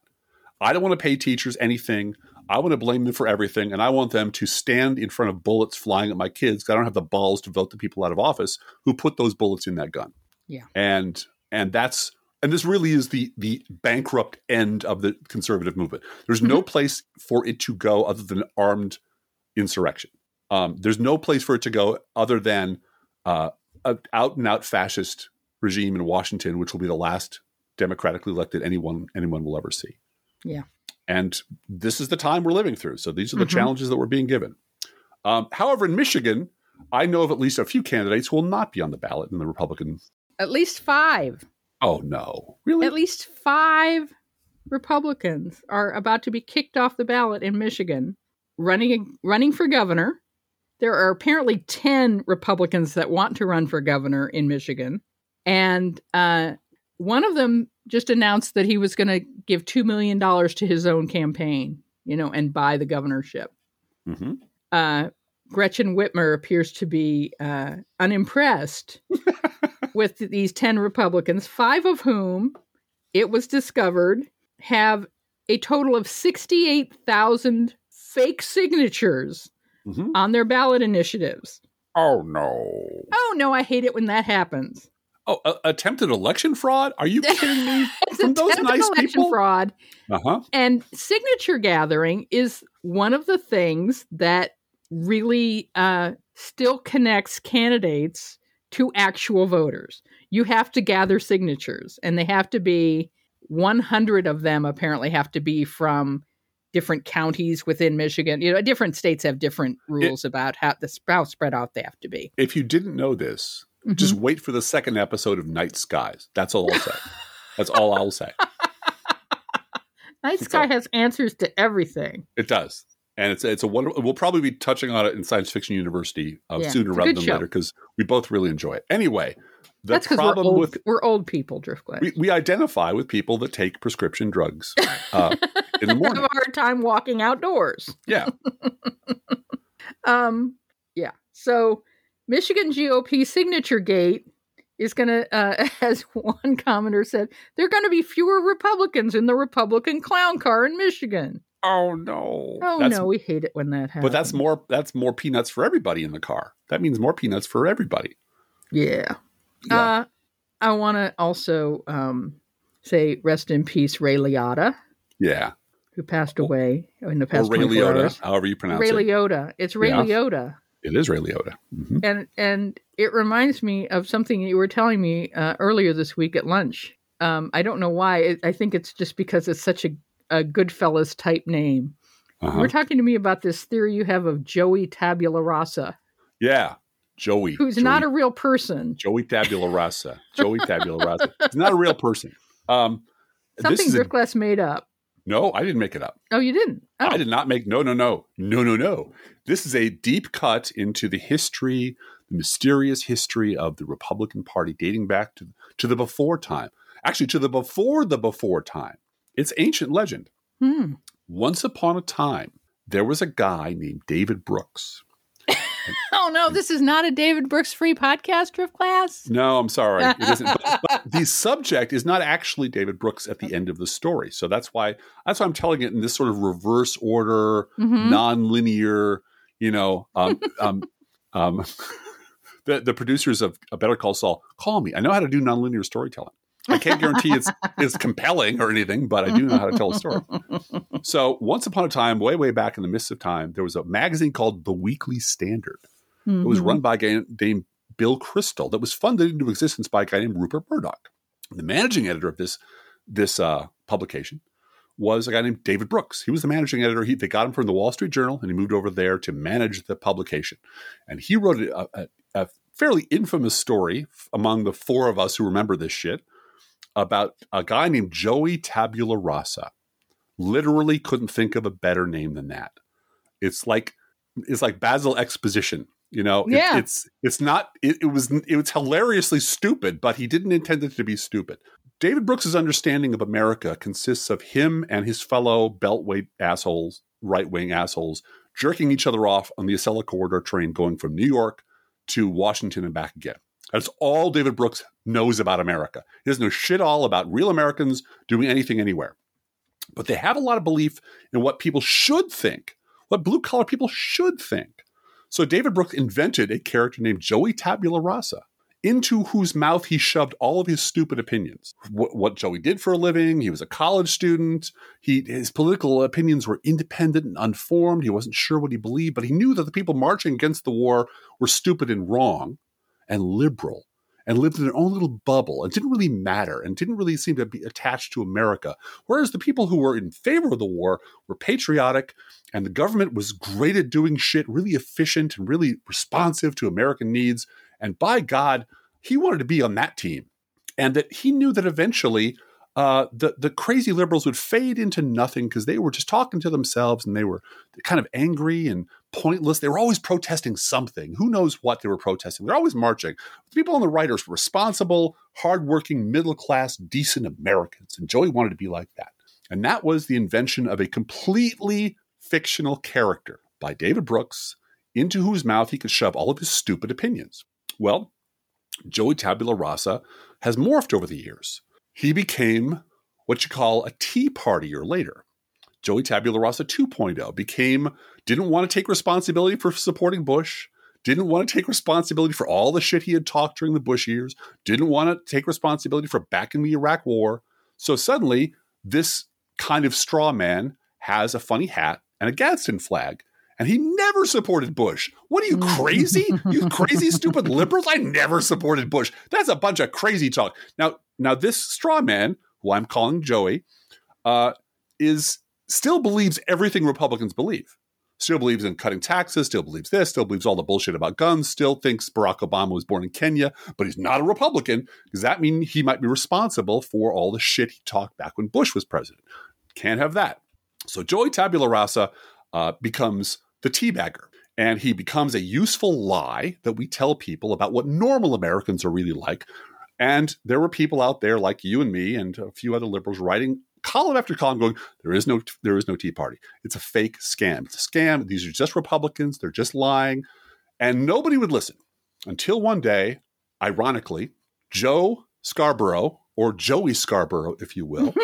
I don't want to pay teachers anything. I want to blame them for everything, and I want them to stand in front of bullets flying at my kids because I don't have the balls to vote the people out of office who put those bullets in that gun. Yeah, and and that's and this really is the the bankrupt end of the conservative movement. There's mm-hmm. no place for it to go other than armed insurrection. Um, there's no place for it to go other than uh, an out and out fascist regime in Washington, which will be the last democratically elected anyone anyone will ever see. Yeah. And this is the time we're living through. So these are the mm-hmm. challenges that we're being given. Um, however, in Michigan, I know of at least a few candidates who will not be on the ballot in the Republican. At least five. Oh, no. Really? At least five Republicans are about to be kicked off the ballot in Michigan, running running for governor. There are apparently ten Republicans that want to run for governor in Michigan. And uh, one of them just announced that he was going to give two million dollars to his own campaign, you know, and buy the governorship. Mm-hmm. Uh, Gretchen Whitmer appears to be uh, unimpressed with these ten Republicans, five of whom, it was discovered, have a total of sixty-eight thousand fake signatures mm-hmm. on their ballot initiatives. Oh, no. Oh, no, I hate it when that happens. Oh, uh, attempted election fraud? Are you kidding me? From those nice election people? Fraud. Uh-huh. And signature gathering is one of the things that really uh, still connects candidates to actual voters. You have to gather signatures, and they have to be one hundred of them apparently have to be from different counties within Michigan. You know, different states have different rules it, about how the how spread out they have to be. If you didn't know this, mm-hmm. just wait for the second episode of Night Skies. That's all I'll say. That's all I'll say. Night That's Sky all. Has answers to everything. It does. And it's it's a wonderful, we'll probably be touching on it in Science Fiction University uh, yeah, sooner rather than show. later because we both really enjoy it. Anyway, the That's problem we're old, with we're old people, Driftglass. We, we identify with people that take prescription drugs uh, in the morning. Have a hard time walking outdoors. Yeah. um. Yeah. So Michigan G O P signature gate is going to, uh, as one commenter said, there are going to be fewer Republicans in the Republican clown car in Michigan. Oh no! Oh that's, no! We hate it when that happens. But that's more. That's more peanuts for everybody in the car. That means more peanuts for everybody. Yeah. yeah. Uh, I want to also um, say rest in peace, Ray Liotta. Yeah. Who passed away in the past? Or Ray Liotta, hours. However you pronounce Ray it. Ray Liotta. It's Ray yeah. Liotta. It is Ray Liotta. Mm-hmm. And and it reminds me of something you were telling me uh, earlier this week at lunch. Um, I don't know why. I think it's just because it's such a a Goodfellas type name. Uh-huh. You were talking to me about this theory you have of Joey Tabula Rasa. Yeah. Joey. Who's Joey. Not a real person. Joey Tabula Rasa. Joey Tabula Rasa. He's not a real person. Um, Something Driftglass made up. No, I didn't make it up. Oh, you didn't? Oh. I did not make, no, no, no, no, no, no. This is a deep cut into the history, the mysterious history of the Republican Party dating back to, to the before time. Actually, to the before the before time. It's ancient legend. Hmm. Once upon a time, there was a guy named David Brooks. Oh, no, this is not a David Brooks free podcast, Driftglass. No, I'm sorry. It isn't. But, but the subject is not actually David Brooks at the end of the story. So that's why that's why I'm telling it in this sort of reverse order, mm-hmm. nonlinear, you know, um, um, um, the, the producers of Better Call Saul, call me. I know how to do nonlinear storytelling. I can't guarantee it's it's compelling or anything, but I do know how to tell a story. So once upon a time, way, way back in the midst of time, there was a magazine called The Weekly Standard. Mm-hmm. It was run by a guy named Bill Kristol that was funded into existence by a guy named Rupert Murdoch. The managing editor of this, this uh, publication was a guy named David Brooks. He was the managing editor. He, they got him from the Wall Street Journal, and he moved over there to manage the publication. And he wrote a, a, a fairly infamous story among the four of us who remember this shit, about a guy named Joey Tabula Rasa. Literally couldn't think of a better name than that. It's like it's like Basil Exposition, you know. Yeah. It, it's it's not it, it was it was hilariously stupid, but he didn't intend it to be stupid. David Brooks's understanding of America consists of him and his fellow beltway assholes, right-wing assholes, jerking each other off on the Acela Corridor train going from New York to Washington and back again. That's all David Brooks knows about America. He doesn't know shit all about real Americans doing anything anywhere. But they have a lot of belief in what people should think, what blue-collar people should think. So David Brooks invented a character named Joey Tabula Rasa, into whose mouth he shoved all of his stupid opinions. What, what Joey did for a living, he was a college student, he, his political opinions were independent and unformed, he wasn't sure what he believed, but he knew that the people marching against the war were stupid and wrong. And liberal, and lived in their own little bubble, and didn't really matter, and didn't really seem to be attached to America. Whereas the people who were in favor of the war were patriotic, and the government was great at doing shit, really efficient and really responsive to American needs. And by God, he wanted to be on that team. And that he knew that eventually uh, the, the crazy liberals would fade into nothing because they were just talking to themselves, and they were kind of angry and pointless. They were always protesting something. Who knows what they were protesting? They're always marching. The people on the right are responsible, hardworking, middle-class, decent Americans. And Joey wanted to be like that. And that was the invention of a completely fictional character by David Brooks, into whose mouth he could shove all of his stupid opinions. Well, Joey Tabula Rasa has morphed over the years. He became what you call a Tea Party or later. Joey Tabula Rasa two point oh became, didn't want to take responsibility for supporting Bush, didn't want to take responsibility for all the shit he had talked during the Bush years, didn't want to take responsibility for backing the Iraq war. So suddenly, this kind of straw man has a funny hat and a Gadsden flag. And he never supported Bush. What are you, crazy? You crazy, stupid liberals? I never supported Bush. That's a bunch of crazy talk. Now, now this straw man, who I'm calling Joey, uh, is still believes everything Republicans believe. Still believes in cutting taxes, still believes this, still believes all the bullshit about guns, still thinks Barack Obama was born in Kenya, but he's not a Republican. Does that mean he might be responsible for all the shit he talked back when Bush was president? Can't have that. So Joey Tabula Rasa uh, becomes the teabagger. And he becomes a useful lie that we tell people about what normal Americans are really like. And there were people out there like you and me and a few other liberals writing column after column going, there is no, there is no Tea Party. It's a fake scam. It's a scam. These are just Republicans. They're just lying. And nobody would listen until one day, ironically, Joe Scarborough, or Joey Scarborough, if you will,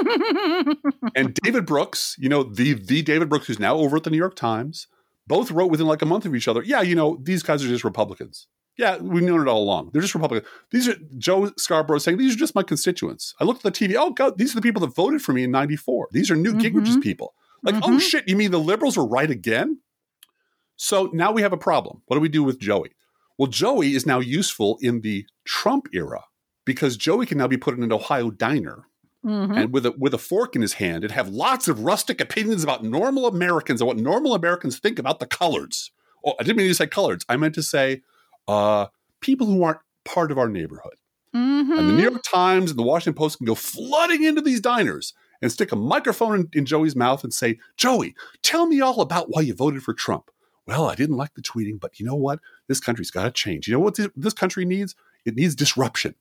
and David Brooks, you know, the, the David Brooks, who's now over at the New York Times, both wrote within like a month of each other, yeah, you know, these guys are just Republicans. Yeah, we've known it all along. They're just Republicans. These are Joe Scarborough saying, these are just my constituents. I looked at the T V. Oh, God, these are the people that voted for me in ninety-four. These are Newt mm-hmm. Gingrich's people. Like, mm-hmm. oh, shit, you mean the liberals were right again? So now we have a problem. What do we do with Joey? Well, Joey is now useful in the Trump era because Joey can now be put in an Ohio diner. Mm-hmm. And with a with a fork in his hand and have lots of rustic opinions about normal Americans and what normal Americans think about the coloreds. Oh, I didn't mean to say coloreds. I meant to say uh, people who aren't part of our neighborhood. Mm-hmm. And the New York Times and the Washington Post can go flooding into these diners and stick a microphone in, in Joey's mouth and say, Joey, tell me all about why you voted for Trump. Well, I didn't like the tweeting, but you know what? This country's got to change. You know what this, this country needs? It needs disruption.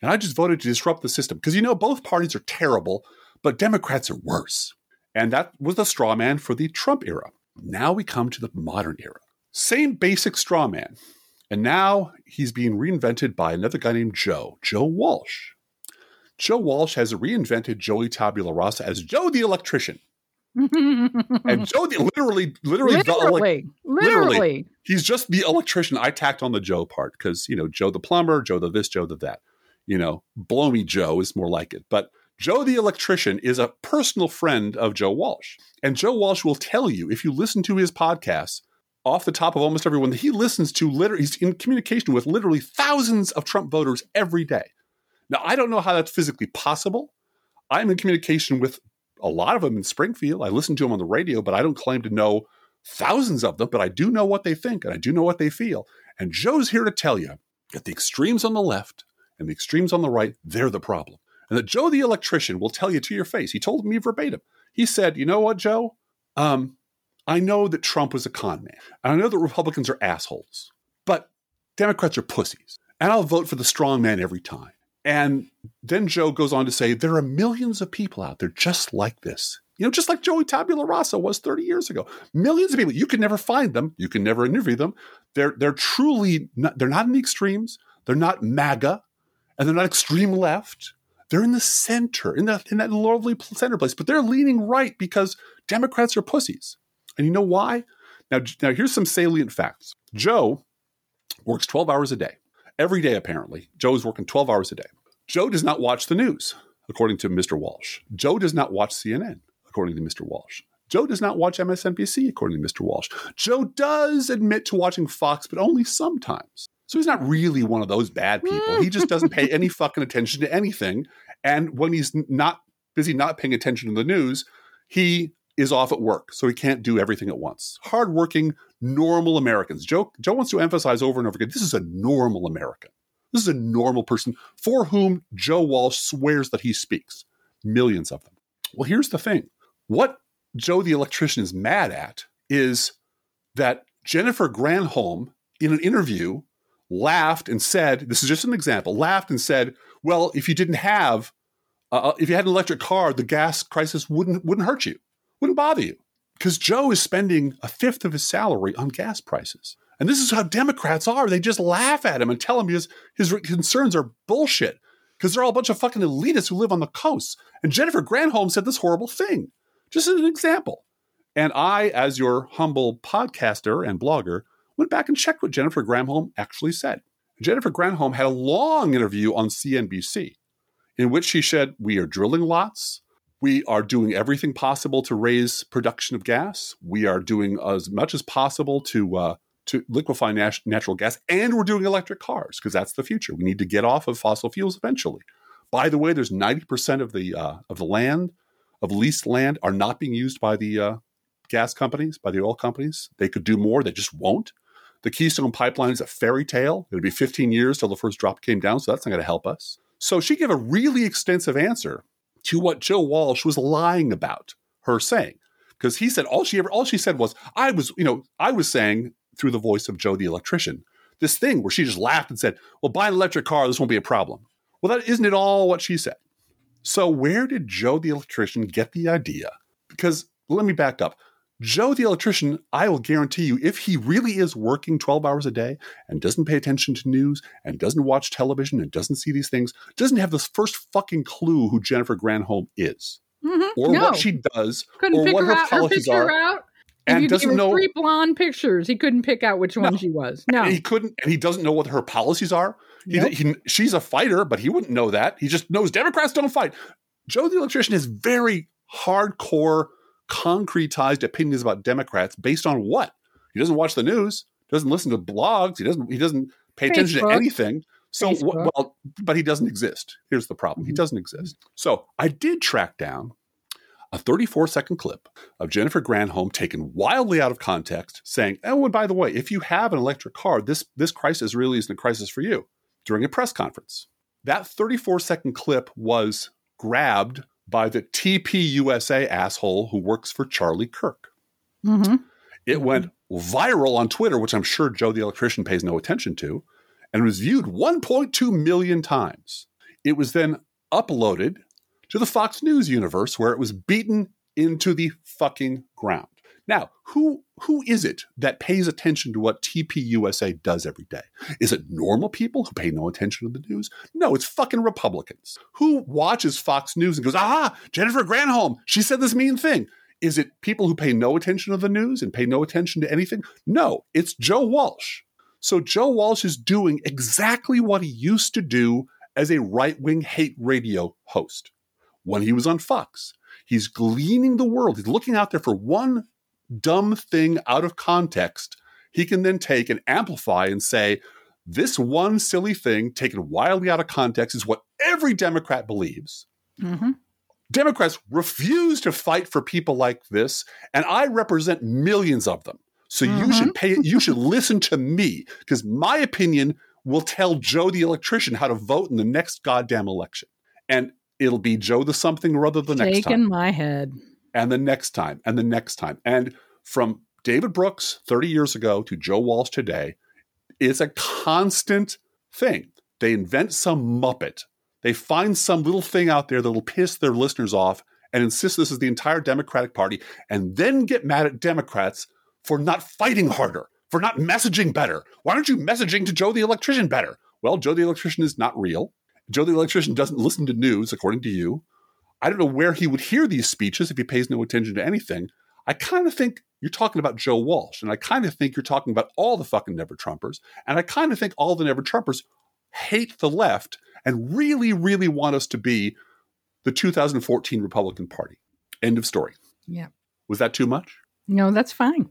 And I just voted to disrupt the system because, you know, both parties are terrible, but Democrats are worse. And that was the straw man for the Trump era. Now we come to the modern era. Same basic straw man. And now he's being reinvented by another guy named Joe, Joe Walsh. Joe Walsh has reinvented Joey Tabula Rasa as Joe the Electrician. And Joe the, literally, literally, literally, the ele- literally, literally, he's just the electrician. I tacked on the Joe part because, you know, Joe the plumber, Joe the this, Joe the that. You know, blow me Joe is more like it. But Joe the electrician is a personal friend of Joe Walsh. And Joe Walsh will tell you, if you listen to his podcasts, off the top of almost everyone that he listens to, literally, he's in communication with literally thousands of Trump voters every day. Now, I don't know how that's physically possible. I'm in communication with a lot of them in Springfield. I listen to them on the radio, but I don't claim to know thousands of them. But I do know what they think, and I do know what they feel. And Joe's here to tell you that the extremes on the left and the extremes on the right, they're the problem. And that Joe the electrician will tell you to your face. He told me verbatim. He said, you know what, Joe? Um, I know that Trump was a con man. And I know that Republicans are assholes. But Democrats are pussies. And I'll vote for the strong man every time. And then Joe goes on to say, there are millions of people out there just like this. You know, just like Joey Tabula Rasa was thirty years ago. Millions of people. You can never find them. You can never interview them. They're, they're truly not, they're not in the extremes. They're not MAGA. And they're not extreme left. They're in the center, in that in that lovely center place. But they're leaning right because Democrats are pussies. And you know why? Now, now here's some salient facts. Joe works twelve hours a day. Every day, apparently. Joe's working twelve hours a day. Joe does not watch the news, according to Mister Walsh. Joe does not watch C N N, according to Mister Walsh. Joe does not watch M S N B C, according to Mister Walsh. Joe does admit to watching Fox, but only sometimes. So he's not really one of those bad people. He just doesn't pay any fucking attention to anything. And when he's not busy not paying attention to the news, he is off at work. So he can't do everything at once. Hardworking, normal Americans. Joe, Joe wants to emphasize over and over again, this is a normal American. This is a normal person for whom Joe Walsh swears that he speaks. Millions of them. Well, here's the thing. What Joe the electrician is mad at is that Jennifer Granholm, in an interview, laughed and said, this is just an example, laughed and said, well, if you didn't have, uh, if you had an electric car, the gas crisis wouldn't wouldn't hurt you, wouldn't bother you. Because Joe is spending a fifth of his salary on gas prices. And this is how Democrats are. They just laugh at him and tell him his, his concerns are bullshit because they're all a bunch of fucking elitists who live on the coast. And Jennifer Granholm said this horrible thing, just as an example. And I, as your humble podcaster and blogger, went back and checked what Jennifer Granholm actually said. Jennifer Granholm had a long interview on C N B C in which she said, we are drilling lots. We are doing everything possible to raise production of gas. We are doing as much as possible to uh, to liquefy nat- natural gas. And we're doing electric cars because that's the future. We need to get off of fossil fuels eventually. By the way, there's ninety percent of the uh, of the land, of leased land, are not being used by the uh, gas companies, by the oil companies. They could do more. They just won't. The Keystone Pipeline is a fairy tale. It'll be fifteen years till the first drop came down, so that's not going to help us. So she gave a really extensive answer to what Joe Walsh was lying about her saying, because he said all she ever all she said was, I was, you know, I was saying through the voice of Joe the electrician, this thing where she just laughed and said, well, buy an electric car, this won't be a problem. Well, that isn't at all what she said. So where did Joe the electrician get the idea? Because let me back up. Joe the electrician, I will guarantee you, if he really is working twelve hours a day and doesn't pay attention to news and doesn't watch television and doesn't see these things, doesn't have the first fucking clue who Jennifer Granholm is mm-hmm. or no. what she does couldn't or what her out, policies her are. Out. And you doesn't know three blonde pictures. He couldn't pick out which one no. she was. No, and he couldn't. And he doesn't know what her policies are. Nope. He, he, she's a fighter, but he wouldn't know that. He just knows Democrats don't fight. Joe the electrician is very hardcore, concretized opinions about Democrats based on what? He doesn't watch the news, doesn't listen to blogs, he doesn't he doesn't pay Facebook. attention to anything. So w- well, but he doesn't exist. Here's the problem. Mm-hmm. He doesn't exist. So I did track down a thirty-four second clip of Jennifer Granholm taken wildly out of context saying, oh, and by the way, if you have an electric car, this this crisis really isn't a crisis for you, during a press conference. That thirty-four second clip was grabbed by the T P U S A asshole who works for Charlie Kirk. Mm-hmm. It went viral on Twitter, which I'm sure Joe the electrician pays no attention to, and was viewed one point two million times. It was then uploaded to the Fox News universe where it was beaten into the fucking ground. Now, who who is it that pays attention to what T P U S A does every day? Is it normal people who pay no attention to the news? No, it's fucking Republicans. Who watches Fox News and goes, aha, Jennifer Granholm, she said this mean thing. Is it people who pay no attention to the news and pay no attention to anything? No, it's Joe Walsh. So Joe Walsh is doing exactly what he used to do as a right-wing hate radio host when he was on Fox. He's gleaning the world. He's looking out there for one dumb thing out of context he can then take and amplify and say, this one silly thing taken wildly out of context is what every Democrat believes. Mm-hmm. Democrats refuse to fight for people like this, and I represent millions of them. So mm-hmm. you should pay you should listen to me, because my opinion will tell Joe the electrician how to vote in the next goddamn election. And it'll be Joe the something or other the Shaking next time. my head. And the next time, and the next time. And from David Brooks thirty years ago to Joe Walsh today, it's a constant thing. They invent some muppet. They find some little thing out there that will piss their listeners off and insist this is the entire Democratic Party, and then get mad at Democrats for not fighting harder, for not messaging better. Why aren't you messaging to Joe the electrician better? Well, Joe the electrician is not real. Joe the electrician doesn't listen to news, according to you. I don't know where he would hear these speeches if he pays no attention to anything. I kind of think you're talking about Joe Walsh, and I kind of think you're talking about all the fucking never-Trumpers, and I kind of think all the never-Trumpers hate the left and really, really want us to be the two thousand fourteen Republican Party. End of story. Yeah. Was that too much? No, that's fine.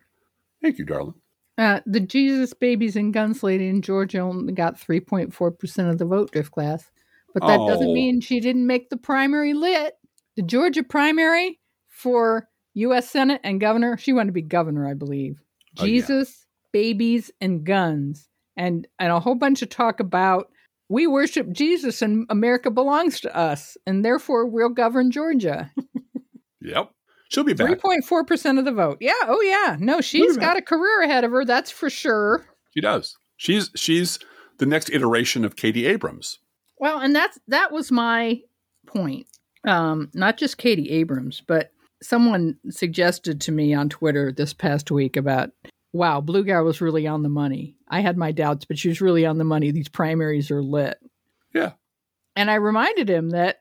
Thank you, darling. Uh, the Jesus Babies and Guns lady in Georgia only got three point four percent of the vote, Drift Glass. But that oh. doesn't mean she didn't make the primary lit. The Georgia primary for U S Senate and governor. She wanted to be governor, I believe. Oh, Jesus, yeah. Babies, and guns. And, and a whole bunch of talk about, we worship Jesus and America belongs to us, and therefore we'll govern Georgia. Yep. She'll be back. three point four percent of the vote. Yeah. Oh, yeah. No, she's got back. a career ahead of her. That's for sure. She does. She's She's the next iteration of Katie Abrams. Well, and that's that was my point. Um, not just Katie Abrams, but someone suggested to me on Twitter this past week about, wow, Bluegar was really on the money. I had my doubts, but she was really on the money. These primaries are lit. Yeah. And I reminded him that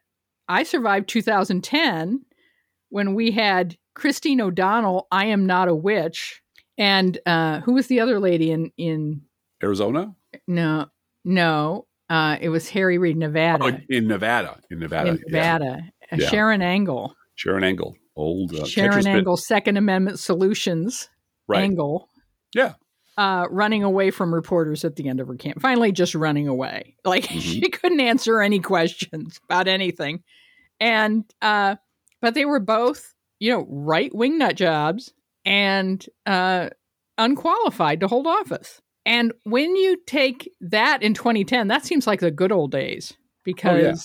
I survived two thousand ten when we had Christine O'Donnell, I Am Not a Witch, And uh, who was the other lady in, in Arizona? No, no. Uh, it was Harry Reid, Nevada. Oh, in Nevada. In Nevada. In Nevada. Yeah. Yeah. Sharon Angle. Sharon Angle. Old uh, Sharon Angle, bit. Second Amendment Solutions. Right. Angle. Yeah. Uh, running away from reporters at the end of her camp. Finally, just running away. Like, mm-hmm. She couldn't answer any questions about anything. And, uh, but they were both, you know, right-wing nut jobs and uh, unqualified to hold office. And when you take that in twenty ten, that seems like the good old days, because oh, yeah.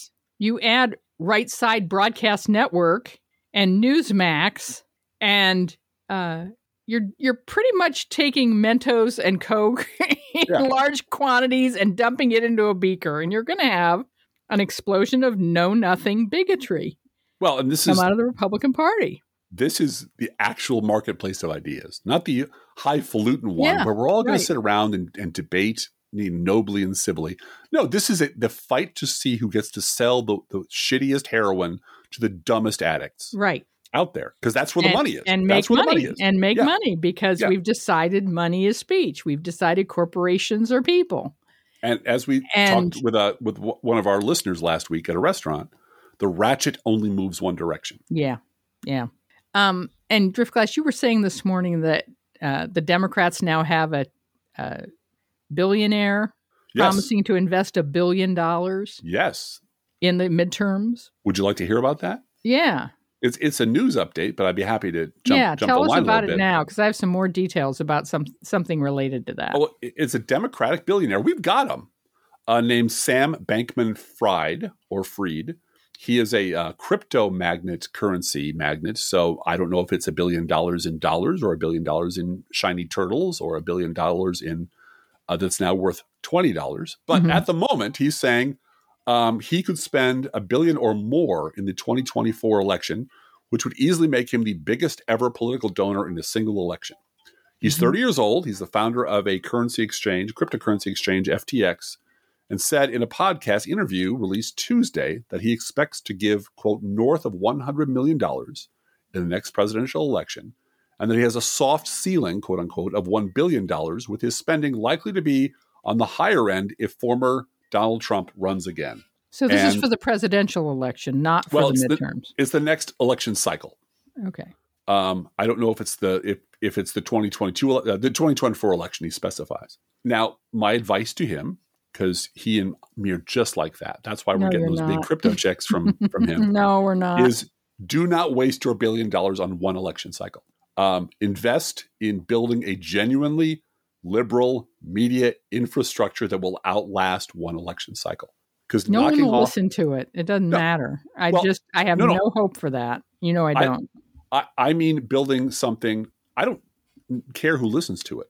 you add Right Side Broadcast Network and Newsmax, and uh, you're you're pretty much taking Mentos and Coke in yeah. large quantities and dumping it into a beaker, and you're going to have an explosion of know-nothing bigotry. Well, and this come is out of the Republican Party. This is the actual marketplace of ideas, not the highfalutin one yeah, where we're all going right. to sit around and, and debate nobly and civilly. No, this is a, the fight to see who gets to sell the, the shittiest heroin to the dumbest addicts right. out there, because that's where and, the money is. And that's make where money, the money is. And make yeah. money, because yeah. we've decided money is speech. We've decided corporations are people. And as we and, talked with a, with one of our listeners last week at a restaurant, the ratchet only moves one direction. Yeah, yeah. Um, and Driftglass, you were saying this morning that uh, the Democrats now have a, a billionaire yes. promising to invest a billion dollars. Yes. In the midterms. Would you like to hear about that? Yeah. It's it's a news update, but I'd be happy to jump. Yeah, jump tell the line us about it bit. Now, because I have some more details about some something related to that. Oh, it's a Democratic billionaire. We've got him, uh, named Sam Bankman-Fried or Fried. He is a uh, crypto magnet, currency magnet. So I don't know if it's a billion dollars in dollars or a billion dollars in shiny turtles or a billion dollars in uh, that's now worth twenty dollars. But mm-hmm. at the moment, he's saying um, he could spend a billion or more in the twenty twenty-four election, which would easily make him the biggest ever political donor in a single election. He's mm-hmm. thirty years old. He's the founder of a currency exchange, cryptocurrency exchange, F T X. And said in a podcast interview released Tuesday that he expects to give, quote, north of one hundred million dollars in the next presidential election, and that he has a soft ceiling, quote unquote, of one billion dollars, with his spending likely to be on the higher end if former Donald Trump runs again. So this and, is for the presidential election, not for well, the it's midterms. The, it's the next election cycle. Okay. Um, I don't know if it's the if, if it's the twenty twenty-two uh, the twenty twenty-four election he specifies. Now, my advice to him, because he and me are just like that. That's why we're no, getting those not. big crypto checks from, from him. No, we're not. Is do not waste your billion dollars on one election cycle. Um, invest in building a genuinely liberal media infrastructure that will outlast one election cycle. Because no one will off, listen to it. It doesn't no, matter. I well, just I have no, no. no hope for that. You know I don't. I, I, I mean building something. I don't care who listens to it.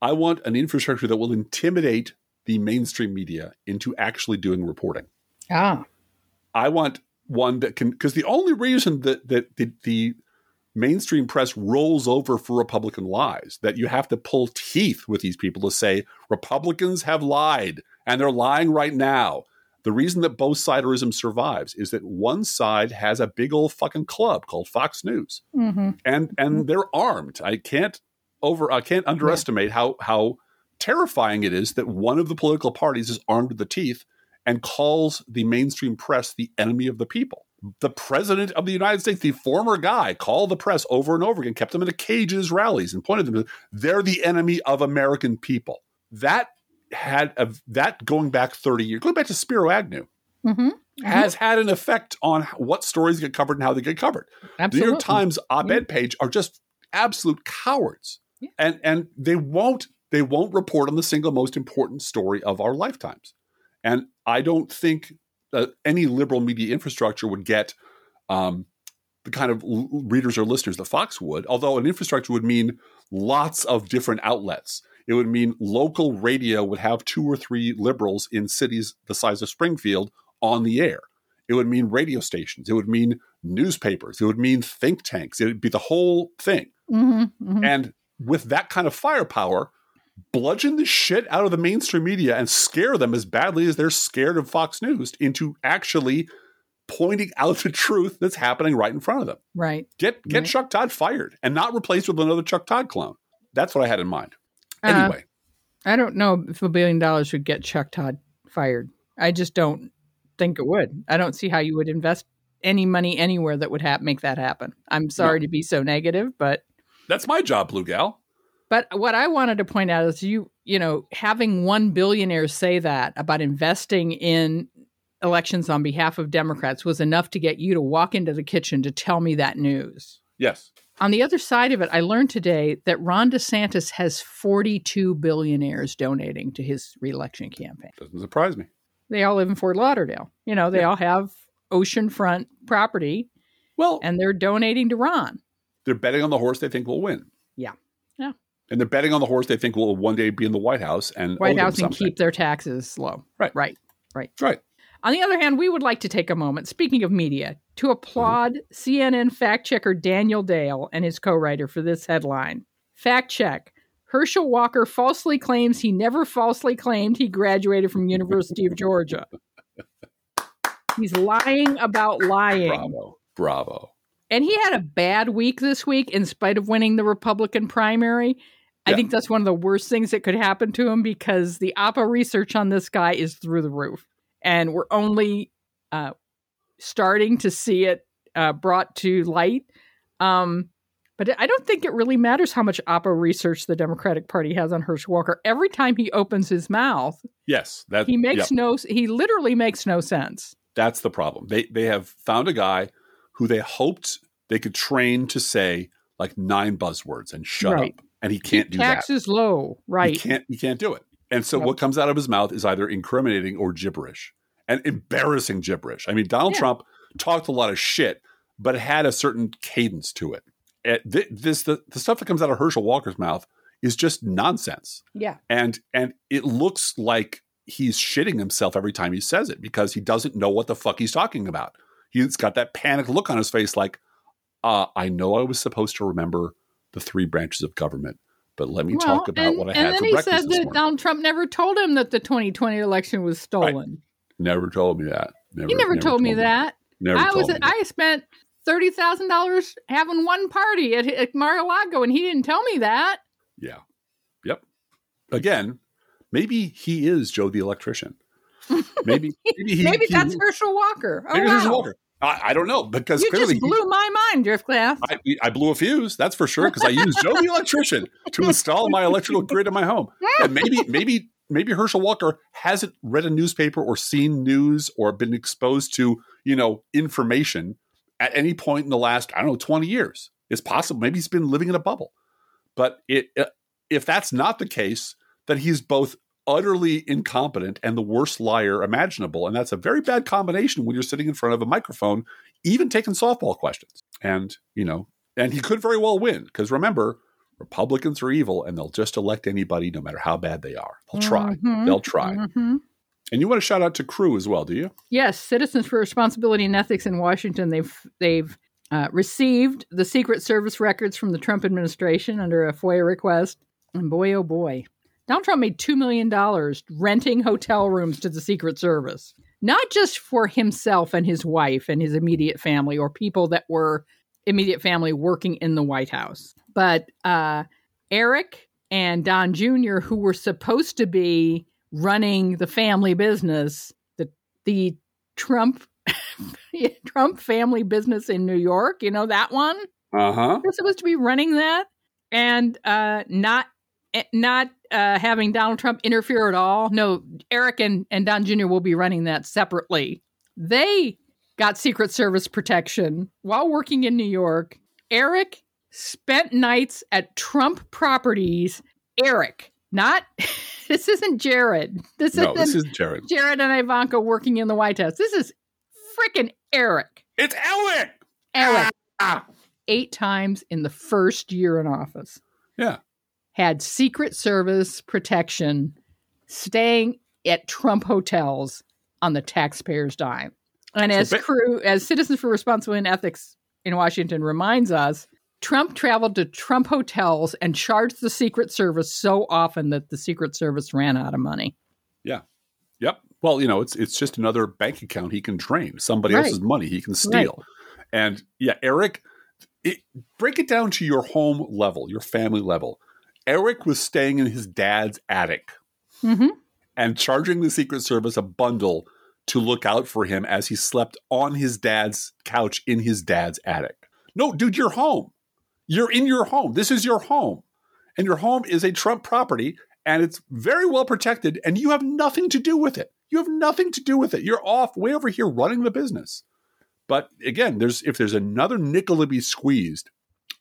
I want an infrastructure that will intimidate the mainstream media into actually doing reporting. Ah, I want one that can, because the only reason that, that the, the mainstream press rolls over for Republican lies, that you have to pull teeth with these people to say, Republicans have lied and they're lying right now. The reason that both siderism survives is that one side has a big old fucking club called Fox News mm-hmm. and, and mm-hmm. they're armed. I can't over, I can't underestimate yeah. how, how, terrifying it is that one of the political parties is armed to the teeth and calls the mainstream press the enemy of the people. The president of the United States, the former guy, called the press over and over again, kept them in a cage at his rallies and pointed them. They're the enemy of American people. That had a, that going back thirty years, going back to Spiro Agnew, mm-hmm. has had an effect on what stories get covered and how they get covered. Absolutely. The New York Times op-ed yeah. page are just absolute cowards, yeah. and and they won't. They won't report on the single most important story of our lifetimes. And I don't think uh, any liberal media infrastructure would get um, the kind of l- readers or listeners that Fox would, although an infrastructure would mean lots of different outlets. It would mean local radio would have two or three liberals in cities the size of Springfield on the air. It would mean radio stations. It would mean newspapers. It would mean think tanks. It would be the whole thing. Mm-hmm, mm-hmm. And with that kind of firepower, bludgeon the shit out of the mainstream media and scare them as badly as they're scared of Fox News into actually pointing out the truth that's happening right in front of them. Right. Get get right. Chuck Todd fired and not replaced with another Chuck Todd clone. That's what I had in mind. Anyway. Uh, I don't know if a billion dollars would get Chuck Todd fired. I just don't think it would. I don't see how you would invest any money anywhere that would ha- make that happen. I'm sorry yeah. to be so negative, but... That's my job, Blue Gal. But what I wanted to point out is you, you know, having one billionaire say that about investing in elections on behalf of Democrats was enough to get you to walk into the kitchen to tell me that news. Yes. On the other side of it, I learned today that Ron DeSantis has forty-two billionaires donating to his reelection campaign. Doesn't surprise me. They all live in Fort Lauderdale. You know, they yeah. all have oceanfront property. Well, and they're donating to Ron. They're betting on the horse they think will win. Yeah. Yeah. And they're betting on the horse they think will one day be in the White House and White House and keep their taxes low. Right. Right. Right. Right. On the other hand, we would like to take a moment, speaking of media, to applaud mm-hmm. C N N fact checker Daniel Dale and his co-writer for this headline. Fact check. Herschel Walker falsely claims he never falsely claimed he graduated from University of Georgia. He's lying about lying. Bravo. Bravo. And he had a bad week this week in spite of winning the Republican primary. Yeah. I think that's one of the worst things that could happen to him because the O P A research on this guy is through the roof. And we're only uh, starting to see it uh, brought to light. Um, but I don't think it really matters how much O P A research the Democratic Party has on Herschel Walker. Every time he opens his mouth, yes, that, he makes yeah. no. He literally makes no sense. That's the problem. They they have found a guy who they hoped they could train to say like nine buzzwords and shut right. up, and he can't Keep do taxes that. Taxes low, right? He can't. He can't do it. And so yep. what comes out of his mouth is either incriminating or gibberish, and embarrassing gibberish. I mean, Donald yeah. Trump talked a lot of shit, but it had a certain cadence to it. This, this the, the stuff that comes out of Herschel Walker's mouth is just nonsense. Yeah. And and it looks like he's shitting himself every time he says it because he doesn't know what the fuck he's talking about. He's got that panicked look on his face like, uh, I know I was supposed to remember the three branches of government. But let me well, talk about and, what I had for breakfast this morning. And then he said that Donald Trump never told him that the twenty twenty election was stolen. Right. Never told me that. Never, he never, never told, told me that. that. Never I told was, me that. I spent thirty thousand dollars having one party at, at Mar-a-Lago, and he didn't tell me that. Yeah. Yep. Again, maybe he is Joe the electrician. Maybe maybe, he, maybe he, that's he, Herschel Walker. Oh, maybe wow. Herschel Walker. I, I don't know because you clearly just blew he, my mind, Driftglass. I, I blew a fuse, that's for sure, because I used Joe the electrician to install my electrical grid in my home. And maybe, maybe, maybe Herschel Walker hasn't read a newspaper or seen news or been exposed to, you know, information at any point in the last, I don't know, twenty years. It's possible. Maybe he's been living in a bubble. But it, if that's not the case, then he's both utterly incompetent and the worst liar imaginable. And that's a very bad combination when you're sitting in front of a microphone, even taking softball questions. And, you know, and he could very well win because remember, Republicans are evil and they'll just elect anybody no matter how bad they are. They'll try. Mm-hmm. They'll try. Mm-hmm. And you want to shout out to Crew as well, do you? Yes. Citizens for Responsibility and Ethics in Washington. They've, they've uh, received the Secret Service records from the Trump administration under a FOIA request. And boy, oh boy. Donald Trump made two million dollars renting hotel rooms to the Secret Service, not just for himself and his wife and his immediate family or people that were immediate family working in the White House, but uh, Eric and Don Junior, who were supposed to be running the family business, the the Trump Trump family business in New York, you know, that one? Uh-huh. They're supposed to be running that and uh, not not uh, having Donald Trump interfere at all. No, Eric and, and Don Junior will be running that separately. They got Secret Service protection while working in New York. Eric spent nights at Trump properties. Eric, not, this isn't Jared. This no, isn't, this isn't Jared. Jared and Ivanka working in the White House. This is freaking Eric. It's Eric. Eric. Ah. Eight times in the first year in office. Yeah. Had Secret Service protection staying at Trump hotels on the taxpayers' dime. And as crew, as Citizens for Responsibility and Ethics in Washington reminds us, Trump traveled to Trump hotels and charged the Secret Service so often that the Secret Service ran out of money. Yeah. Yep. Well, you know, it's it's just another bank account he can drain. Somebody right. else's money he can steal. Right. And yeah, Eric, it, break it down to your home level, your family level. Eric was staying in his dad's attic mm-hmm. and charging the Secret Service a bundle to look out for him as he slept on his dad's couch in his dad's attic. No, dude, you're home. You're in your home. This is your home. And your home is a Trump property, and it's very well protected, and you have nothing to do with it. You have nothing to do with it. You're off way over here running the business. But again, there's if there's another nickel to be squeezed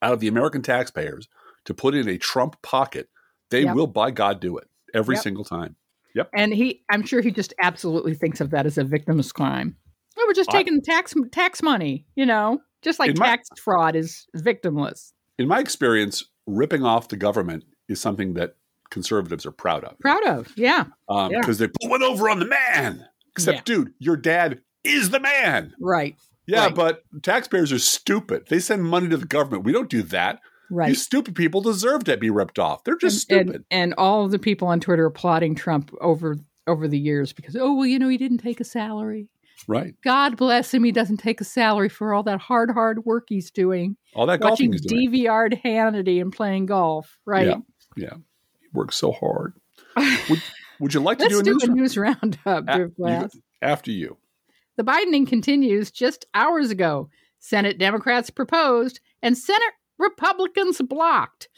out of the American taxpayers to put in a Trump pocket, they yep. will, by God, do it every yep. single time. Yep. And he, I'm sure he just absolutely thinks of that as a victimless crime. Oh, we're just taking I, tax tax money, you know, just like tax my, fraud is victimless. In my experience, ripping off the government is something that conservatives are proud of. Proud of, yeah. Um, because yeah. they put one over on the man. Except, yeah. dude, your dad is the man. Right. Yeah, right. But taxpayers are stupid. They send money to the government. We don't do that. Right. You stupid people deserve to be ripped off. They're just and, stupid. And, and all of the people on Twitter applauding Trump over over the years because, oh, well, you know, he didn't take a salary. Right. God bless him. He doesn't take a salary for all that hard, hard work he's doing. All that golfing he's doing. Watching D V R'd Hannity and playing golf. Right. Yeah. yeah. He works so hard. Would, would you like to do a, do news, a news roundup? After you, after you. The Bidening continues. Just hours ago, Senate Democrats proposed and Senate Republicans blocked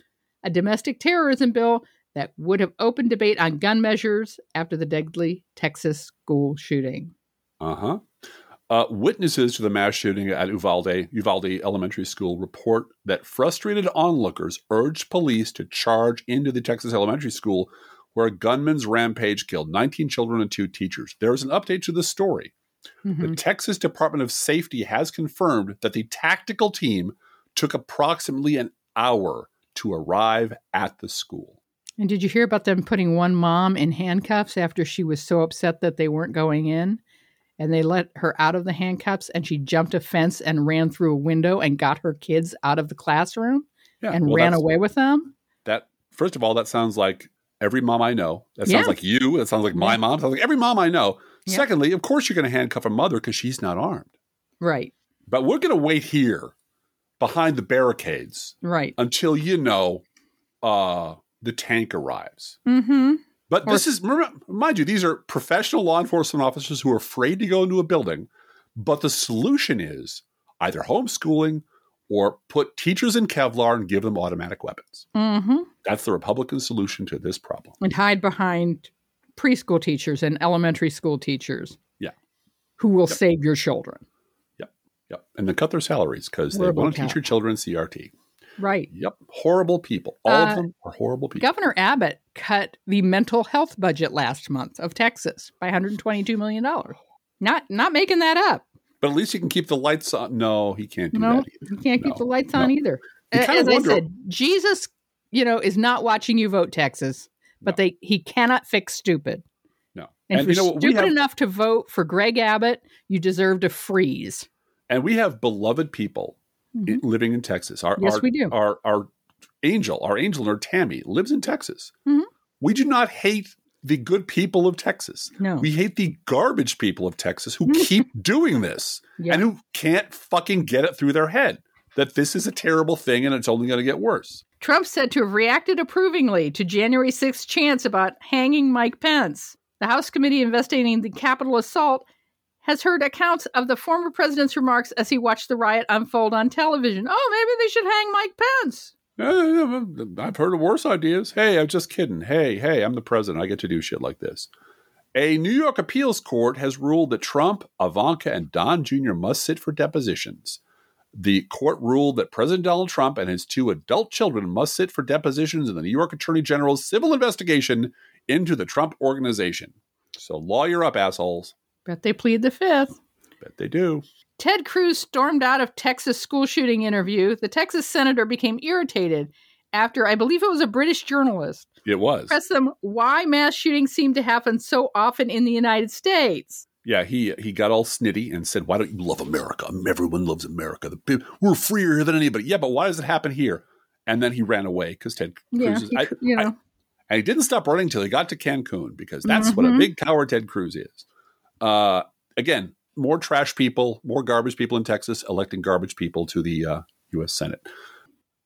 a domestic terrorism bill that would have opened debate on gun measures after the deadly Texas school shooting. Uh-huh. Uh, witnesses to the mass shooting at Uvalde, Uvalde Elementary School report that frustrated onlookers urged police to charge into the Texas elementary school where a gunman's rampage killed nineteen children and two teachers. There is an update to this story. Mm-hmm. The Texas Department of Safety has confirmed that the tactical team took approximately an hour to arrive at the school. And did you hear about them putting one mom in handcuffs after she was so upset that they weren't going in? And they let her out of the handcuffs and she jumped a fence and ran through a window and got her kids out of the classroom yeah, and well, ran away with them? That, first of all, that sounds like every mom I know. That sounds yeah. like you. That sounds like my mom. That sounds like every mom I know. Yeah. Secondly, of course you're going to handcuff a mother because she's not armed. Right. But we're going to wait here. Behind the barricades. Right. Until, you know, uh, the tank arrives. Mm-hmm. But or, this is, mind you, these are professional law enforcement officers who are afraid to go into a building. But the solution is either homeschooling or put teachers in Kevlar and give them automatic weapons. Mm-hmm. That's the Republican solution to this problem. And hide behind preschool teachers and elementary school teachers. Yeah. Who will yep. save your children. Yep. And then cut their salaries because they want to teach your children C R T. Right. Yep. Horrible people. All uh, of them are horrible people. Governor Abbott cut the mental health budget last month of Texas by one hundred twenty-two million dollars. Not not making that up. But at least he can keep the lights on. No, he can't do no, that either. He can't no, keep the lights no. on either. As wonder, I said, Jesus, you know, is not watching you vote Texas, but no. they he cannot fix stupid. No. And, and if you're you know, stupid have, enough to vote for Greg Abbott, you deserve to freeze. And we have beloved people mm-hmm. in, living in Texas. Our, yes, our, we do. Our, our angel, our angel, or Tammy lives in Texas. Mm-hmm. We do not hate the good people of Texas. No. We hate the garbage people of Texas who keep doing this yeah. and who can't fucking get it through their head that this is a terrible thing and it's only going to get worse. Trump said to have reacted approvingly to January sixth chants about hanging Mike Pence. The House committee investigating the Capitol assault has heard accounts of the former president's remarks as he watched the riot unfold on television. Oh, maybe they should hang Mike Pence. Uh, I've heard of worse ideas. Hey, I'm just kidding. Hey, hey, I'm the president. I get to do shit like this. A New York appeals court has ruled that Trump, Ivanka, and Don Junior must sit for depositions. The court ruled that President Donald Trump and his two adult children must sit for depositions in the New York Attorney General's civil investigation into the Trump organization. So lawyer up, assholes. Bet they plead the fifth. Bet they do. Ted Cruz stormed out of Texas school shooting interview. The Texas senator became irritated after, I believe it was a British journalist. It was. Pressed them why mass shootings seem to happen so often in the United States. Yeah, he he got all snitty and said, why don't you love America? Everyone loves America. The people, we're freer than anybody. Yeah, but why does it happen here? And then he ran away because Ted Cruz yeah, is, he, I, you know. I, and he didn't stop running until he got to Cancun because that's mm-hmm. what a big coward Ted Cruz is. Uh, again, more trash people, more garbage people in Texas electing garbage people to the uh, U S Senate.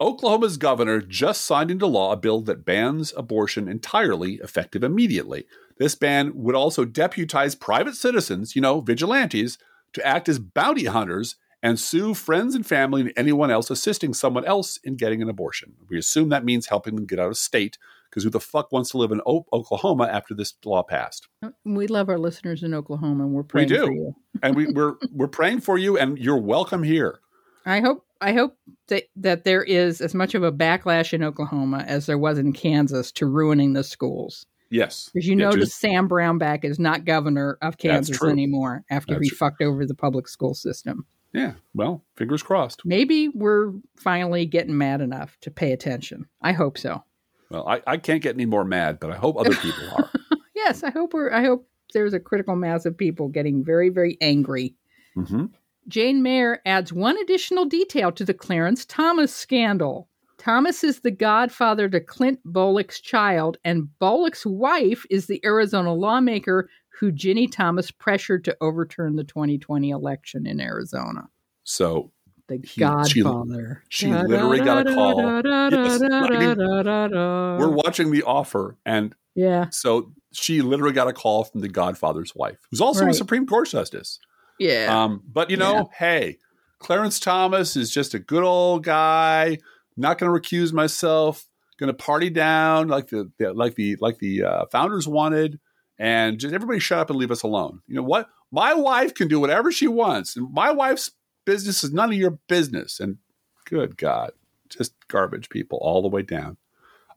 Oklahoma's governor just signed into law a bill that bans abortion entirely, effective immediately. This ban would also deputize private citizens, you know, vigilantes, to act as bounty hunters and sue friends and family and anyone else assisting someone else in getting an abortion. We assume that means helping them get out of state, because who the fuck wants to live in o- Oklahoma after this law passed? We love our listeners in Oklahoma, and we're praying we do. for you. And we, we're we're praying for you, and you're welcome here. I hope I hope that, that there is as much of a backlash in Oklahoma as there was in Kansas to ruining the schools. Yes. Because you yeah, know that Sam Brownback is not governor of Kansas anymore after that's he true. fucked over the public school system. Yeah. Well, fingers crossed. Maybe we're finally getting mad enough to pay attention. I hope so. Well, I, I can't get any more mad, but I hope other people are. Yes. I hope we're, I hope there's a critical mass of people getting very, very angry. Mm-hmm. Jane Mayer adds one additional detail to the Clarence Thomas scandal. Thomas is the godfather to Clint Bolick's child, and Bolick's wife is the Arizona lawmaker who Ginny Thomas pressured to overturn the twenty twenty election in Arizona. So the he, godfather. She, she literally got a call. Yes, like, we're watching The Offer, and yeah. so she literally got a call from the godfather's wife, who's also right. a Supreme Court justice. Yeah. Um, but, you know, yeah. hey, Clarence Thomas is just a good old guy. Not going to recuse myself. Going to party down like the, the like the like the uh, founders wanted, and just everybody shut up and leave us alone. You know what? My wife can do whatever she wants, and my wife's business is none of your business. And good God, just garbage people all the way down.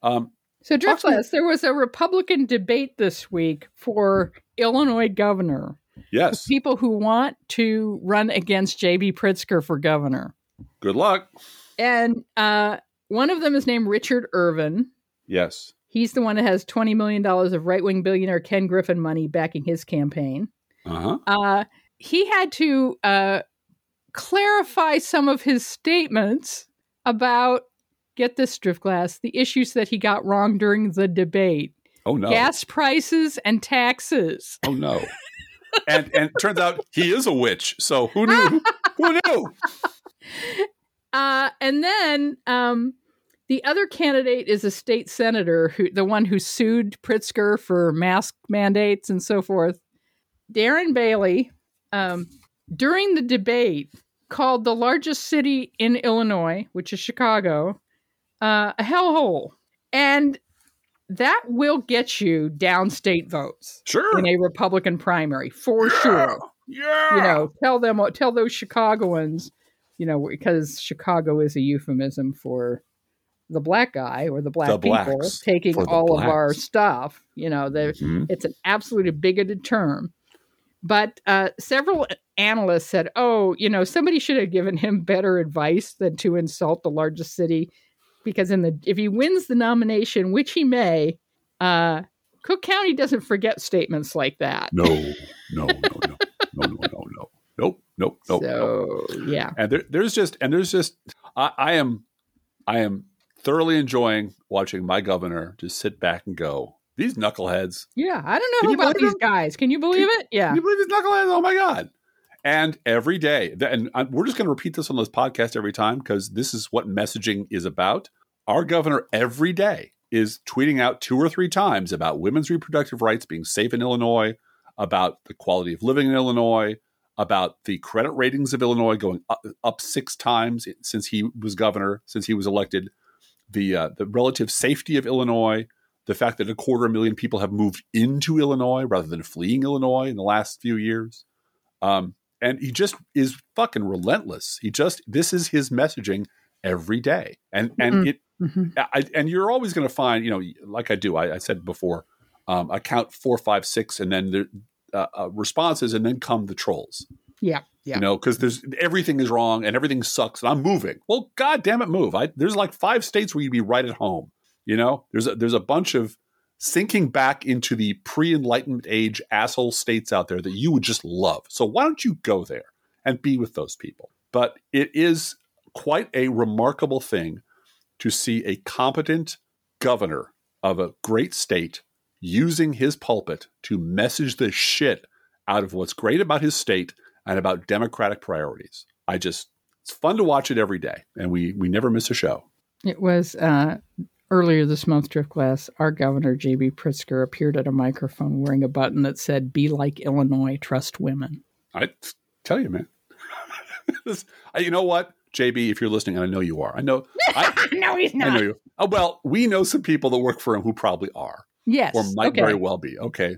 Um, so, Driftless, there was a Republican debate this week for Illinois governor. Yes, people who want to run against J B. Pritzker for governor. Good luck. And uh, one of them is named Richard Irvin. Yes. He's the one that has twenty million dollars of right-wing billionaire Ken Griffin money backing his campaign. Uh-huh. Uh, he had to uh, clarify some of his statements about, get this, Driftglass, the issues that he got wrong during the debate. Oh, no. Gas prices and taxes. Oh, no. and and it turns out he is a witch. So who knew? Who knew? Uh, and then um, the other candidate is a state senator, who the one who sued Pritzker for mask mandates and so forth. Darren Bailey, um, during the debate, called the largest city in Illinois, which is Chicago, uh, a hellhole. And that will get you downstate votes sure. in a Republican primary, for yeah. sure. Yeah. You know, tell them, tell those Chicagoans. You know, because Chicago is a euphemism for the black guy or the black the people blacks. taking all blacks. of our stuff. You know, mm-hmm. it's an absolutely bigoted term. But uh, several analysts said, oh, you know, somebody should have given him better advice than to insult the largest city. Because in the if he wins the nomination, which he may, uh, Cook County doesn't forget statements like that. No, no, no, no, no, no, no, no. Nope, nope, nope. So, nope. yeah. And there, there's just, and there's just, I, I am, I am thoroughly enjoying watching my governor just sit back and go, these knuckleheads. Yeah. I don't know about these them? guys. Can you believe can, it? Yeah. Can you believe these knuckleheads? Oh my God. And every day, and we're just going to repeat this on this podcast every time, because this is what messaging is about. Our governor every day is tweeting out two or three times about women's reproductive rights being safe in Illinois, about the quality of living in Illinois, about the credit ratings of Illinois going up, up six times since he was governor, since he was elected, the uh, the relative safety of Illinois, the fact that a quarter of a million people have moved into Illinois rather than fleeing Illinois in the last few years. Um, and he just is fucking relentless. He just, this is his messaging every day. And and mm-hmm. it mm-hmm. I, and you're always going to find, you know, like I do, I, I said before, um, I count four, five, six, and then there Uh, uh, responses, and then come the trolls. Yeah, yeah. You know, because there's everything is wrong and everything sucks, and I'm moving. Well, God damn it, move! I, there's like five states where you'd be right at home. You know, there's a, there's a bunch of sinking back into the pre-enlightenment age asshole states out there that you would just love. So why don't you go there and be with those people? But it is quite a remarkable thing to see a competent governor of a great state using his pulpit to message the shit out of what's great about his state and about democratic priorities. I just, it's fun to watch it every day, and we we never miss a show. It was uh, earlier this month, Drift Glass, our governor, J B. Pritzker, appeared at a microphone wearing a button that said, "Be like Illinois, trust women." I tell you, man. this, I, you know what? J B, if you're listening, and I know you are. I know. I, no, he's not. I know you. Oh, well, we know some people that work for him who probably are. Yes. Or might okay. very well be. Okay.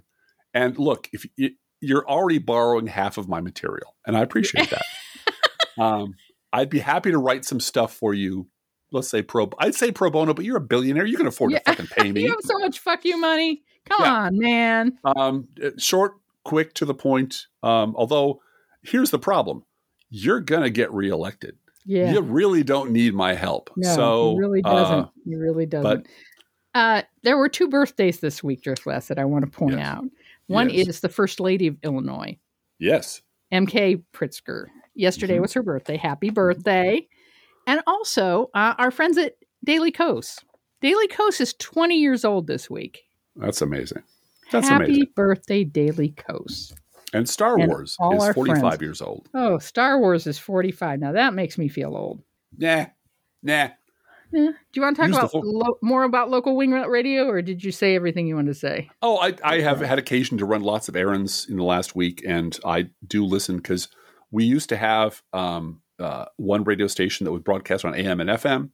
And look, if you, you're already borrowing half of my material, and I appreciate that. um, I'd be happy to write some stuff for you. Let's say pro. I'd say pro bono, but you're a billionaire. You can afford yeah. to fucking pay me. You have so much fuck you money. Come yeah. on, man. Um, short, quick, to the point. Um, although, here's the problem: you're gonna get reelected. Yeah. You really don't need my help. No, so he really doesn't. Uh, he really doesn't. But, uh, there were two birthdays this week, Driftglass, that I want to point yes. out. One yes. is the First Lady of Illinois. Yes. M K Pritzker. Yesterday mm-hmm. was her birthday. Happy birthday. And also uh, our friends at Daily Kos. Daily Kos is twenty years old this week. That's amazing. That's Happy amazing. Happy birthday, Daily Kos. And Star and Wars is forty-five friends. Years old. Oh, Star Wars is forty-five. Now that makes me feel old. Nah, nah. nah. Do you want to talk about lo- more about local wing radio, or did you say everything you wanted to say? Oh, I, I have had occasion to run lots of errands in the last week, and I do listen because we used to have um, uh, one radio station that would broadcast on A M and F M,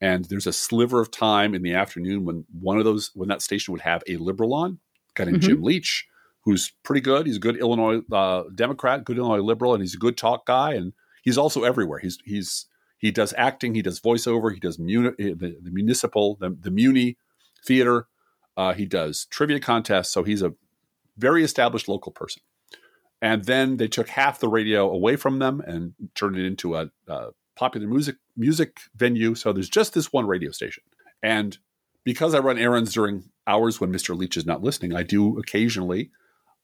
and there's a sliver of time in the afternoon when one of those when that station would have a liberal on, a guy named mm-hmm. Jim Leach, who's pretty good. He's a good Illinois uh, Democrat, good Illinois liberal, and he's a good talk guy. And he's also everywhere. He's he's he does acting, he does voiceover, he does muni- the, the municipal, the, the Muni theater. Uh, he does trivia contests. So he's a very established local person. And then they took half the radio away from them and turned it into a, a popular music music venue. So there's just this one radio station. And because I run errands during hours when Mister Leach is not listening, I do occasionally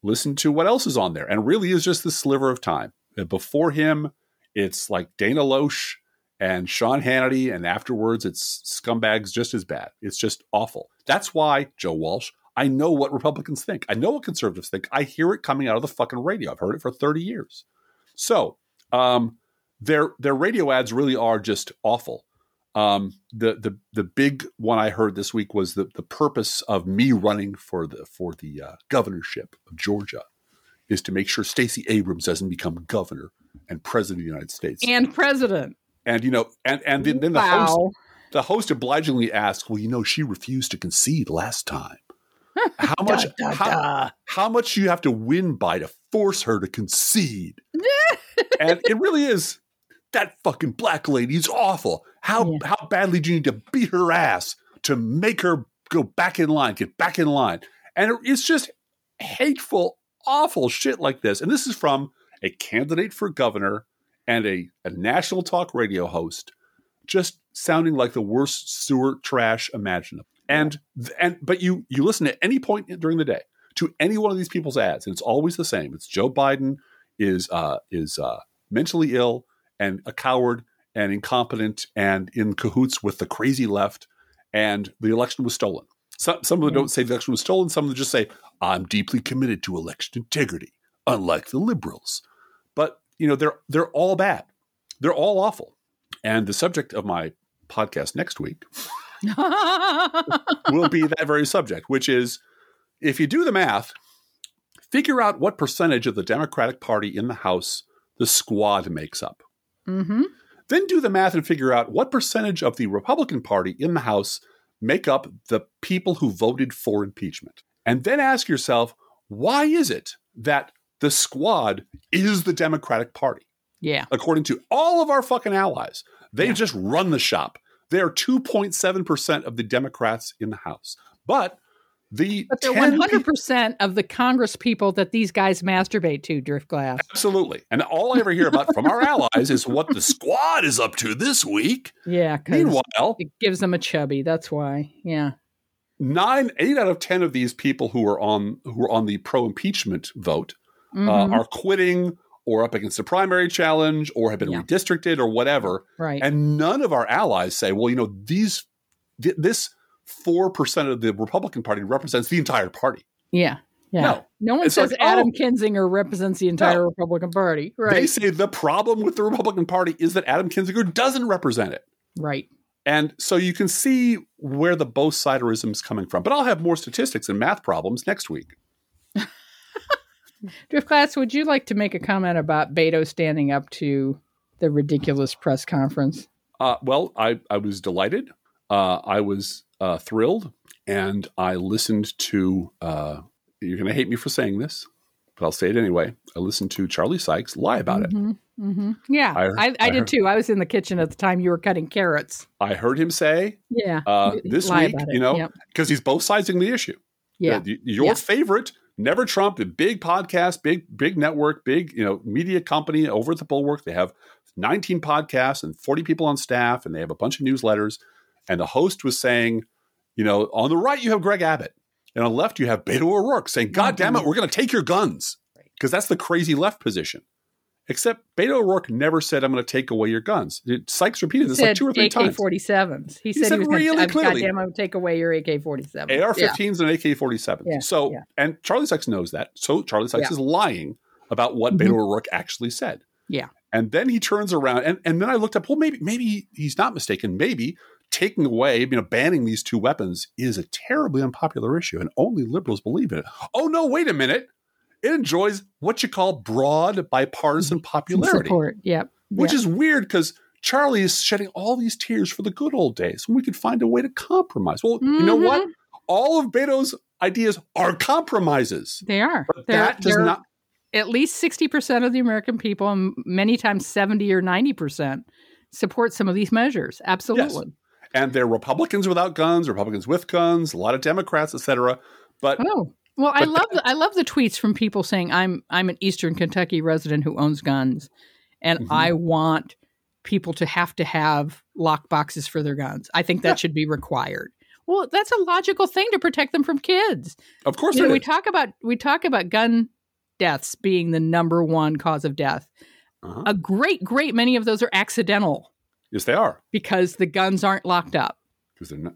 listen to what else is on there. And really is just this sliver of time. Before him, it's like Dana Loesch and Sean Hannity. And afterwards, it's scumbags just as bad. It's just awful. That's why, Joe Walsh, I know what Republicans think. I know what conservatives think. I hear it coming out of the fucking radio. I've heard it for thirty years. So um, their their radio ads really are just awful. Um, the the the big one I heard this week was the the purpose of me running for the for the uh, governorship of Georgia is to make sure Stacey Abrams doesn't become governor and president of the United States and president. And you know, and and then, then the wow. host the host obligingly asked, "Well, you know, she refused to concede last time. How much da, da, how, da. how much you have to win by to force her to concede?" And it really is. That fucking black lady is awful. How yeah. how badly do you need to beat her ass to make her go back in line, get back in line? And it's just hateful, awful shit like this. And this is from a candidate for governor and a, a national talk radio host just sounding like the worst sewer trash imaginable. And and but you you listen at any point during the day to any one of these people's ads, and it's always the same. It's Joe Biden is uh, is uh, mentally ill and a coward and incompetent and in cahoots with the crazy left, and the election was stolen. Some, some of them don't say the election was stolen. Some of them just say, "I'm deeply committed to election integrity," unlike the liberals. But, you know, they're they're all bad. They're all awful. And the subject of my podcast next week will be that very subject, which is, if you do the math, figure out what percentage of the Democratic Party in the House the squad makes up. Mm-hmm. Then do the math and figure out what percentage of the Republican Party in the House make up the people who voted for impeachment. And then ask yourself, why is it that the squad is the Democratic Party? Yeah. According to all of our fucking allies, they yeah. just run the shop. They are two point seven percent of the Democrats in the House. But the but they're one hundred percent of the Congress people that these guys masturbate to, Driftglass. Absolutely. And all I ever hear about from our allies is what the squad is up to this week. Yeah. Meanwhile, it gives them a chubby. That's why. Yeah. Nine, eight out of ten of these people who are on who are on the pro-impeachment vote mm-hmm. uh, are quitting or up against the primary challenge or have been yeah. redistricted or whatever. Right. And none of our allies say, well, you know, these th- this – four percent of the Republican Party represents the entire party. Yeah. Yeah. No, no one it's says like, Adam oh, Kinzinger represents the entire no. Republican Party. Right. They say the problem with the Republican Party is that Adam Kinzinger doesn't represent it. Right. And so you can see where the both siderism is coming from. But I'll have more statistics and math problems next week. Drift Class, would you like to make a comment about Beto standing up to the ridiculous press conference? Uh, well, I, I was delighted. Uh, I was uh, thrilled. And I listened to, uh, you're going to hate me for saying this, but I'll say it anyway. I listened to Charlie Sykes lie about mm-hmm. it. Mm-hmm. Yeah, I, I, I, I did heard, too. I was in the kitchen at the time you were cutting carrots. I heard him say, "Yeah, uh, this week, you know, because yep. he's both sizing the issue. Yeah, uh, your yeah. favorite, Never Trump, the big podcast, big big network, big you know media company over at the Bulwark. They have nineteen podcasts and forty people on staff, and they have a bunch of newsletters. And the host was saying, you know, on the right you have Greg Abbott, and on the left you have Beto O'Rourke saying, "God mm-hmm. damn it, we're going to take your guns," because that's the crazy left position. Except Beto O'Rourke never said, "I'm going to take away your guns." Sykes repeated this like two or three times. A K forty-sevens. He, he said, said he was really gonna, clearly, "Goddamn, I'm going to take away your A K forty-seven." A R fifteens yeah. and A K forty-sevens. Yeah. So, yeah. and Charlie Sykes knows that. So Charlie Sykes yeah. is lying about what mm-hmm. Beto O'Rourke actually said. Yeah. And then he turns around, and, and then I looked up. Well, maybe maybe he's not mistaken. Maybe taking away, you know, banning these two weapons is a terribly unpopular issue, and only liberals believe in it. Oh no! Wait a minute. It enjoys what you call broad bipartisan popularity. Support, yep. Which yep. is weird because Charlie is shedding all these tears for the good old days when we could find a way to compromise. Well, mm-hmm. you know what? All of Beto's ideas are compromises. They are. But they're, that does not. At least sixty percent of the American people, and many times seventy or ninety percent, support some of these measures. Absolutely. Yes. And they're Republicans without guns, Republicans with guns, a lot of Democrats, et cetera. But. Oh. Well, but I love that, I love the tweets from people saying I'm I'm an Eastern Kentucky resident who owns guns, and mm-hmm. I want people to have to have lock boxes for their guns. I think that yeah. should be required. Well, that's a logical thing to protect them from kids. Of course, you know, we talk about we talk about gun deaths being the number one cause of death. Uh-huh. A great, great many of those are accidental. Yes, they are, because the guns aren't locked up.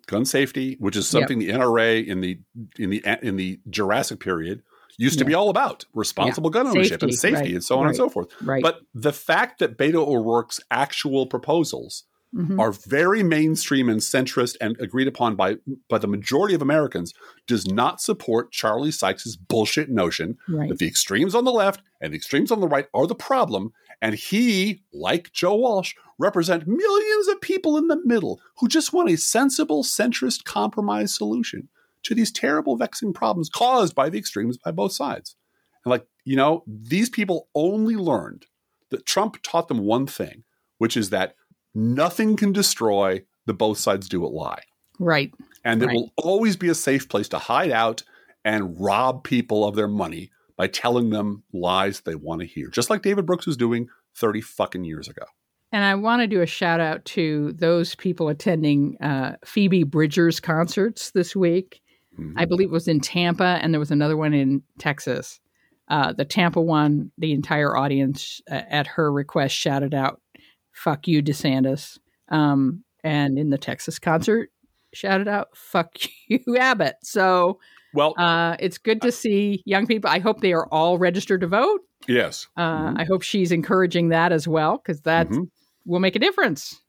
Gun safety, which is something yep. the N R A in the in the in the Jurassic period used yeah. to be all about, responsible yeah. gun ownership safety, and safety right, and so on right, and so forth. Right. But the fact that Beto O'Rourke's actual proposals mm-hmm. are very mainstream and centrist and agreed upon by by the majority of Americans does not support Charlie Sykes's bullshit notion right. that the extremes on the left and the extremes on the right are the problem. And he, like Joe Walsh, represent millions of people in the middle who just want a sensible, centrist, compromise solution to these terrible, vexing problems caused by the extremes by both sides. And like, you know, these people only learned that Trump taught them one thing, which is that nothing can destroy the both sides do it lie. Right. And it right. will always be a safe place to hide out and rob people of their money by telling them lies they want to hear, just like David Brooks was doing thirty fucking years ago. And I want to do a shout out to those people attending uh, Phoebe Bridgers concerts this week. Mm-hmm. I believe it was in Tampa, and there was another one in Texas. Uh, the Tampa one, the entire audience uh, at her request shouted out, "Fuck you, DeSantis." Um, and in the Texas concert, shouted out, "Fuck you, Abbott." So... Well, uh, it's good to see young people. I hope they are all registered to vote. Yes. Uh, mm-hmm. I hope she's encouraging that as well, because that mm-hmm. will make a difference.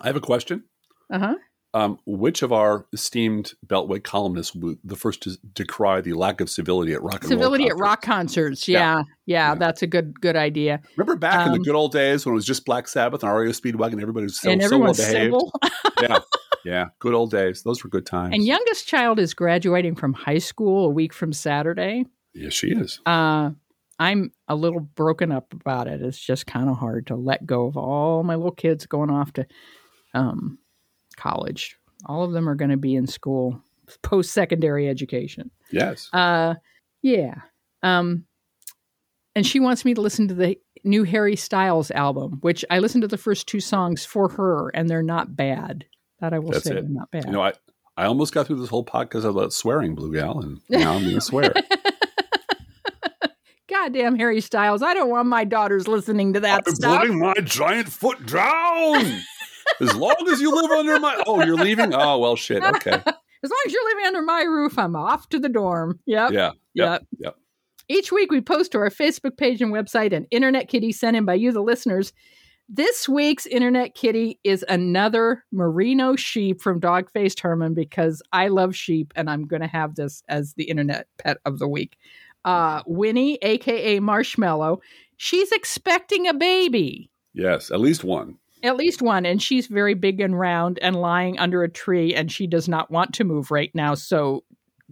I have a question. Uh-huh. Um, which of our esteemed Beltway columnists was the first to decry the lack of civility at rock and civility roll Civility at rock concerts. Yeah. Yeah. yeah. yeah. That's a good good idea. Remember back um, in the good old days when it was just Black Sabbath and R E O Speedwagon, everybody was so, and so well behaved. yeah. Yeah, good old days. Those were good times. And youngest child is graduating from high school a week from Saturday. Yes, she is. Uh, I'm a little broken up about it. It's just kind of hard to let go of all my little kids going off to um, college. All of them are going to be in school, post-secondary education. Yes. Uh, yeah. Um, and she wants me to listen to the new Harry Styles album, which I listened to the first two songs for her, and they're not bad. That I will That's say it. Not bad. You know, I, I almost got through this whole podcast about swearing, Blue Gal, and now I'm going to swear. Goddamn Harry Styles. I don't want my daughters listening to that I'm stuff. I'm putting my giant foot down. As long as you live under my... Oh, you're leaving? Oh, well, shit. Okay. As long as you're living under my roof, I'm off to the dorm. Yep. Yeah. Yep. Yep. yep. Each week we post to our Facebook page and website and Internet Kitty sent in by you, the listeners, This week's Internet Kitty is another Merino sheep from Dog-Faced Herman, because I love sheep and I'm going to have this as the Internet Pet of the Week. Uh, Winnie, a k a. Marshmallow, she's expecting a baby. Yes, at least one. At least one. And she's very big and round and lying under a tree, and she does not want to move right now, so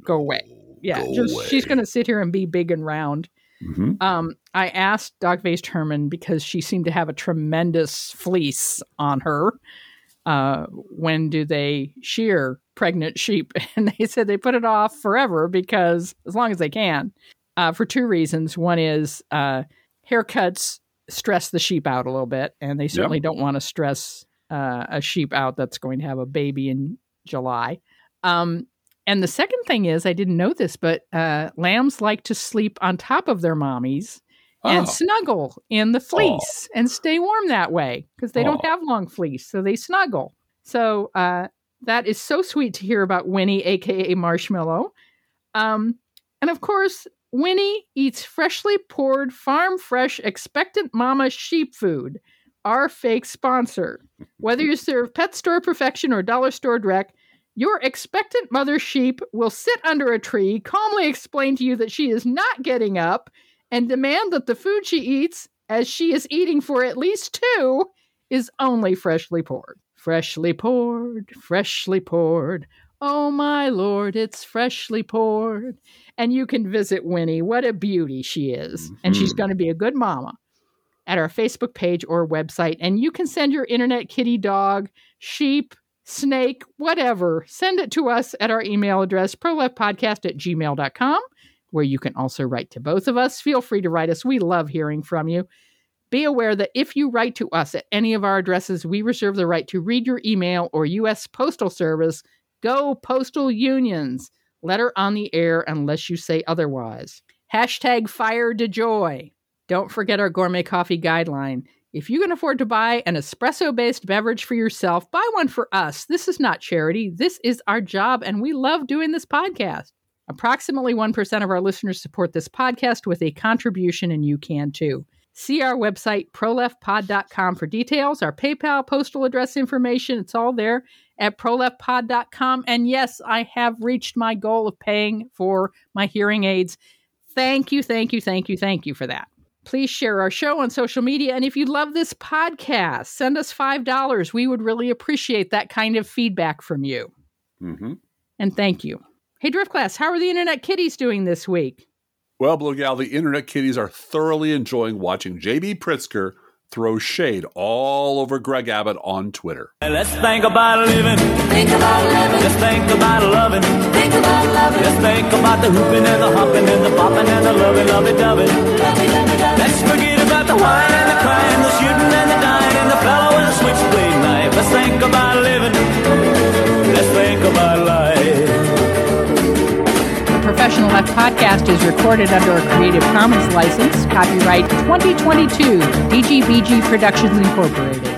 go away. Yeah, go just, away. She's going to sit here and be big and round. Mm-hmm. Um, I asked Dog-Faced Herman because she seemed to have a tremendous fleece on her. Uh, when do they shear pregnant sheep? And they said they put it off forever, because as long as they can, uh, for two reasons. One is uh, haircuts stress the sheep out a little bit, and they certainly yep. don't want to stress uh, a sheep out that's going to have a baby in July. Um And the second thing is, I didn't know this, but uh, lambs like to sleep on top of their mommies oh. and snuggle in the fleece oh. and stay warm that way, because they oh. don't have long fleece, so they snuggle. So uh, that is so sweet to hear about Winnie, a k a. Marshmallow. Um, and of course, Winnie eats freshly poured, farm-fresh, expectant mama sheep food, our fake sponsor. Whether you serve Pet Store Perfection or Dollar Store Direct, your expectant mother sheep will sit under a tree, calmly explain to you that she is not getting up, and demand that the food she eats, as she is eating for at least two, is only freshly poured. Freshly poured, freshly poured. Oh, my Lord, it's freshly poured. And you can visit Winnie. What a beauty she is. Mm-hmm. And she's going to be a good mama. At our Facebook page or website. And you can send your Internet Kitty dog, sheep, snake, whatever, send it to us at our email address, proleftpodcast at gmail dot com, where you can also write to both of us. Feel free to write us. We love hearing from you. Be aware that if you write to us at any of our addresses, we reserve the right to read your email or U S Postal Service. Go Postal Unions. Letter on the air unless you say otherwise. Hashtag Fire to Joy. Don't forget our gourmet coffee guideline. If you can afford to buy an espresso-based beverage for yourself, buy one for us. This is not charity. This is our job, and we love doing this podcast. Approximately one percent of our listeners support this podcast with a contribution, and you can too. See our website, proleft pod dot com, for details, our PayPal, postal address information. It's all there at proleft pod dot com. And yes, I have reached my goal of paying for my hearing aids. Thank you, thank you, thank you, thank you for that. Please share our show on social media. And if you love this podcast, send us five dollars. We would really appreciate that kind of feedback from you. Mm-hmm. And thank you. Hey, Drift Class, how are the Internet Kitties doing this week? Well, Blue Gal, the Internet Kitties are thoroughly enjoying watching J B. Pritzker throw shade all over Greg Abbott on Twitter. Hey, let's think about living. Think about living. Let's think about loving. Think about loving. Let's think about the hooping and the hopping and the popping and the loving, loving, loving. Let's forget about the wine and the crying, the shooting and the dying, and the fellow with the switchblade knife. Let's think about living. Let's think about life. The Professional Left Podcast is recorded under a Creative Commons license. Copyright twenty twenty-two, D G B G Productions Incorporated.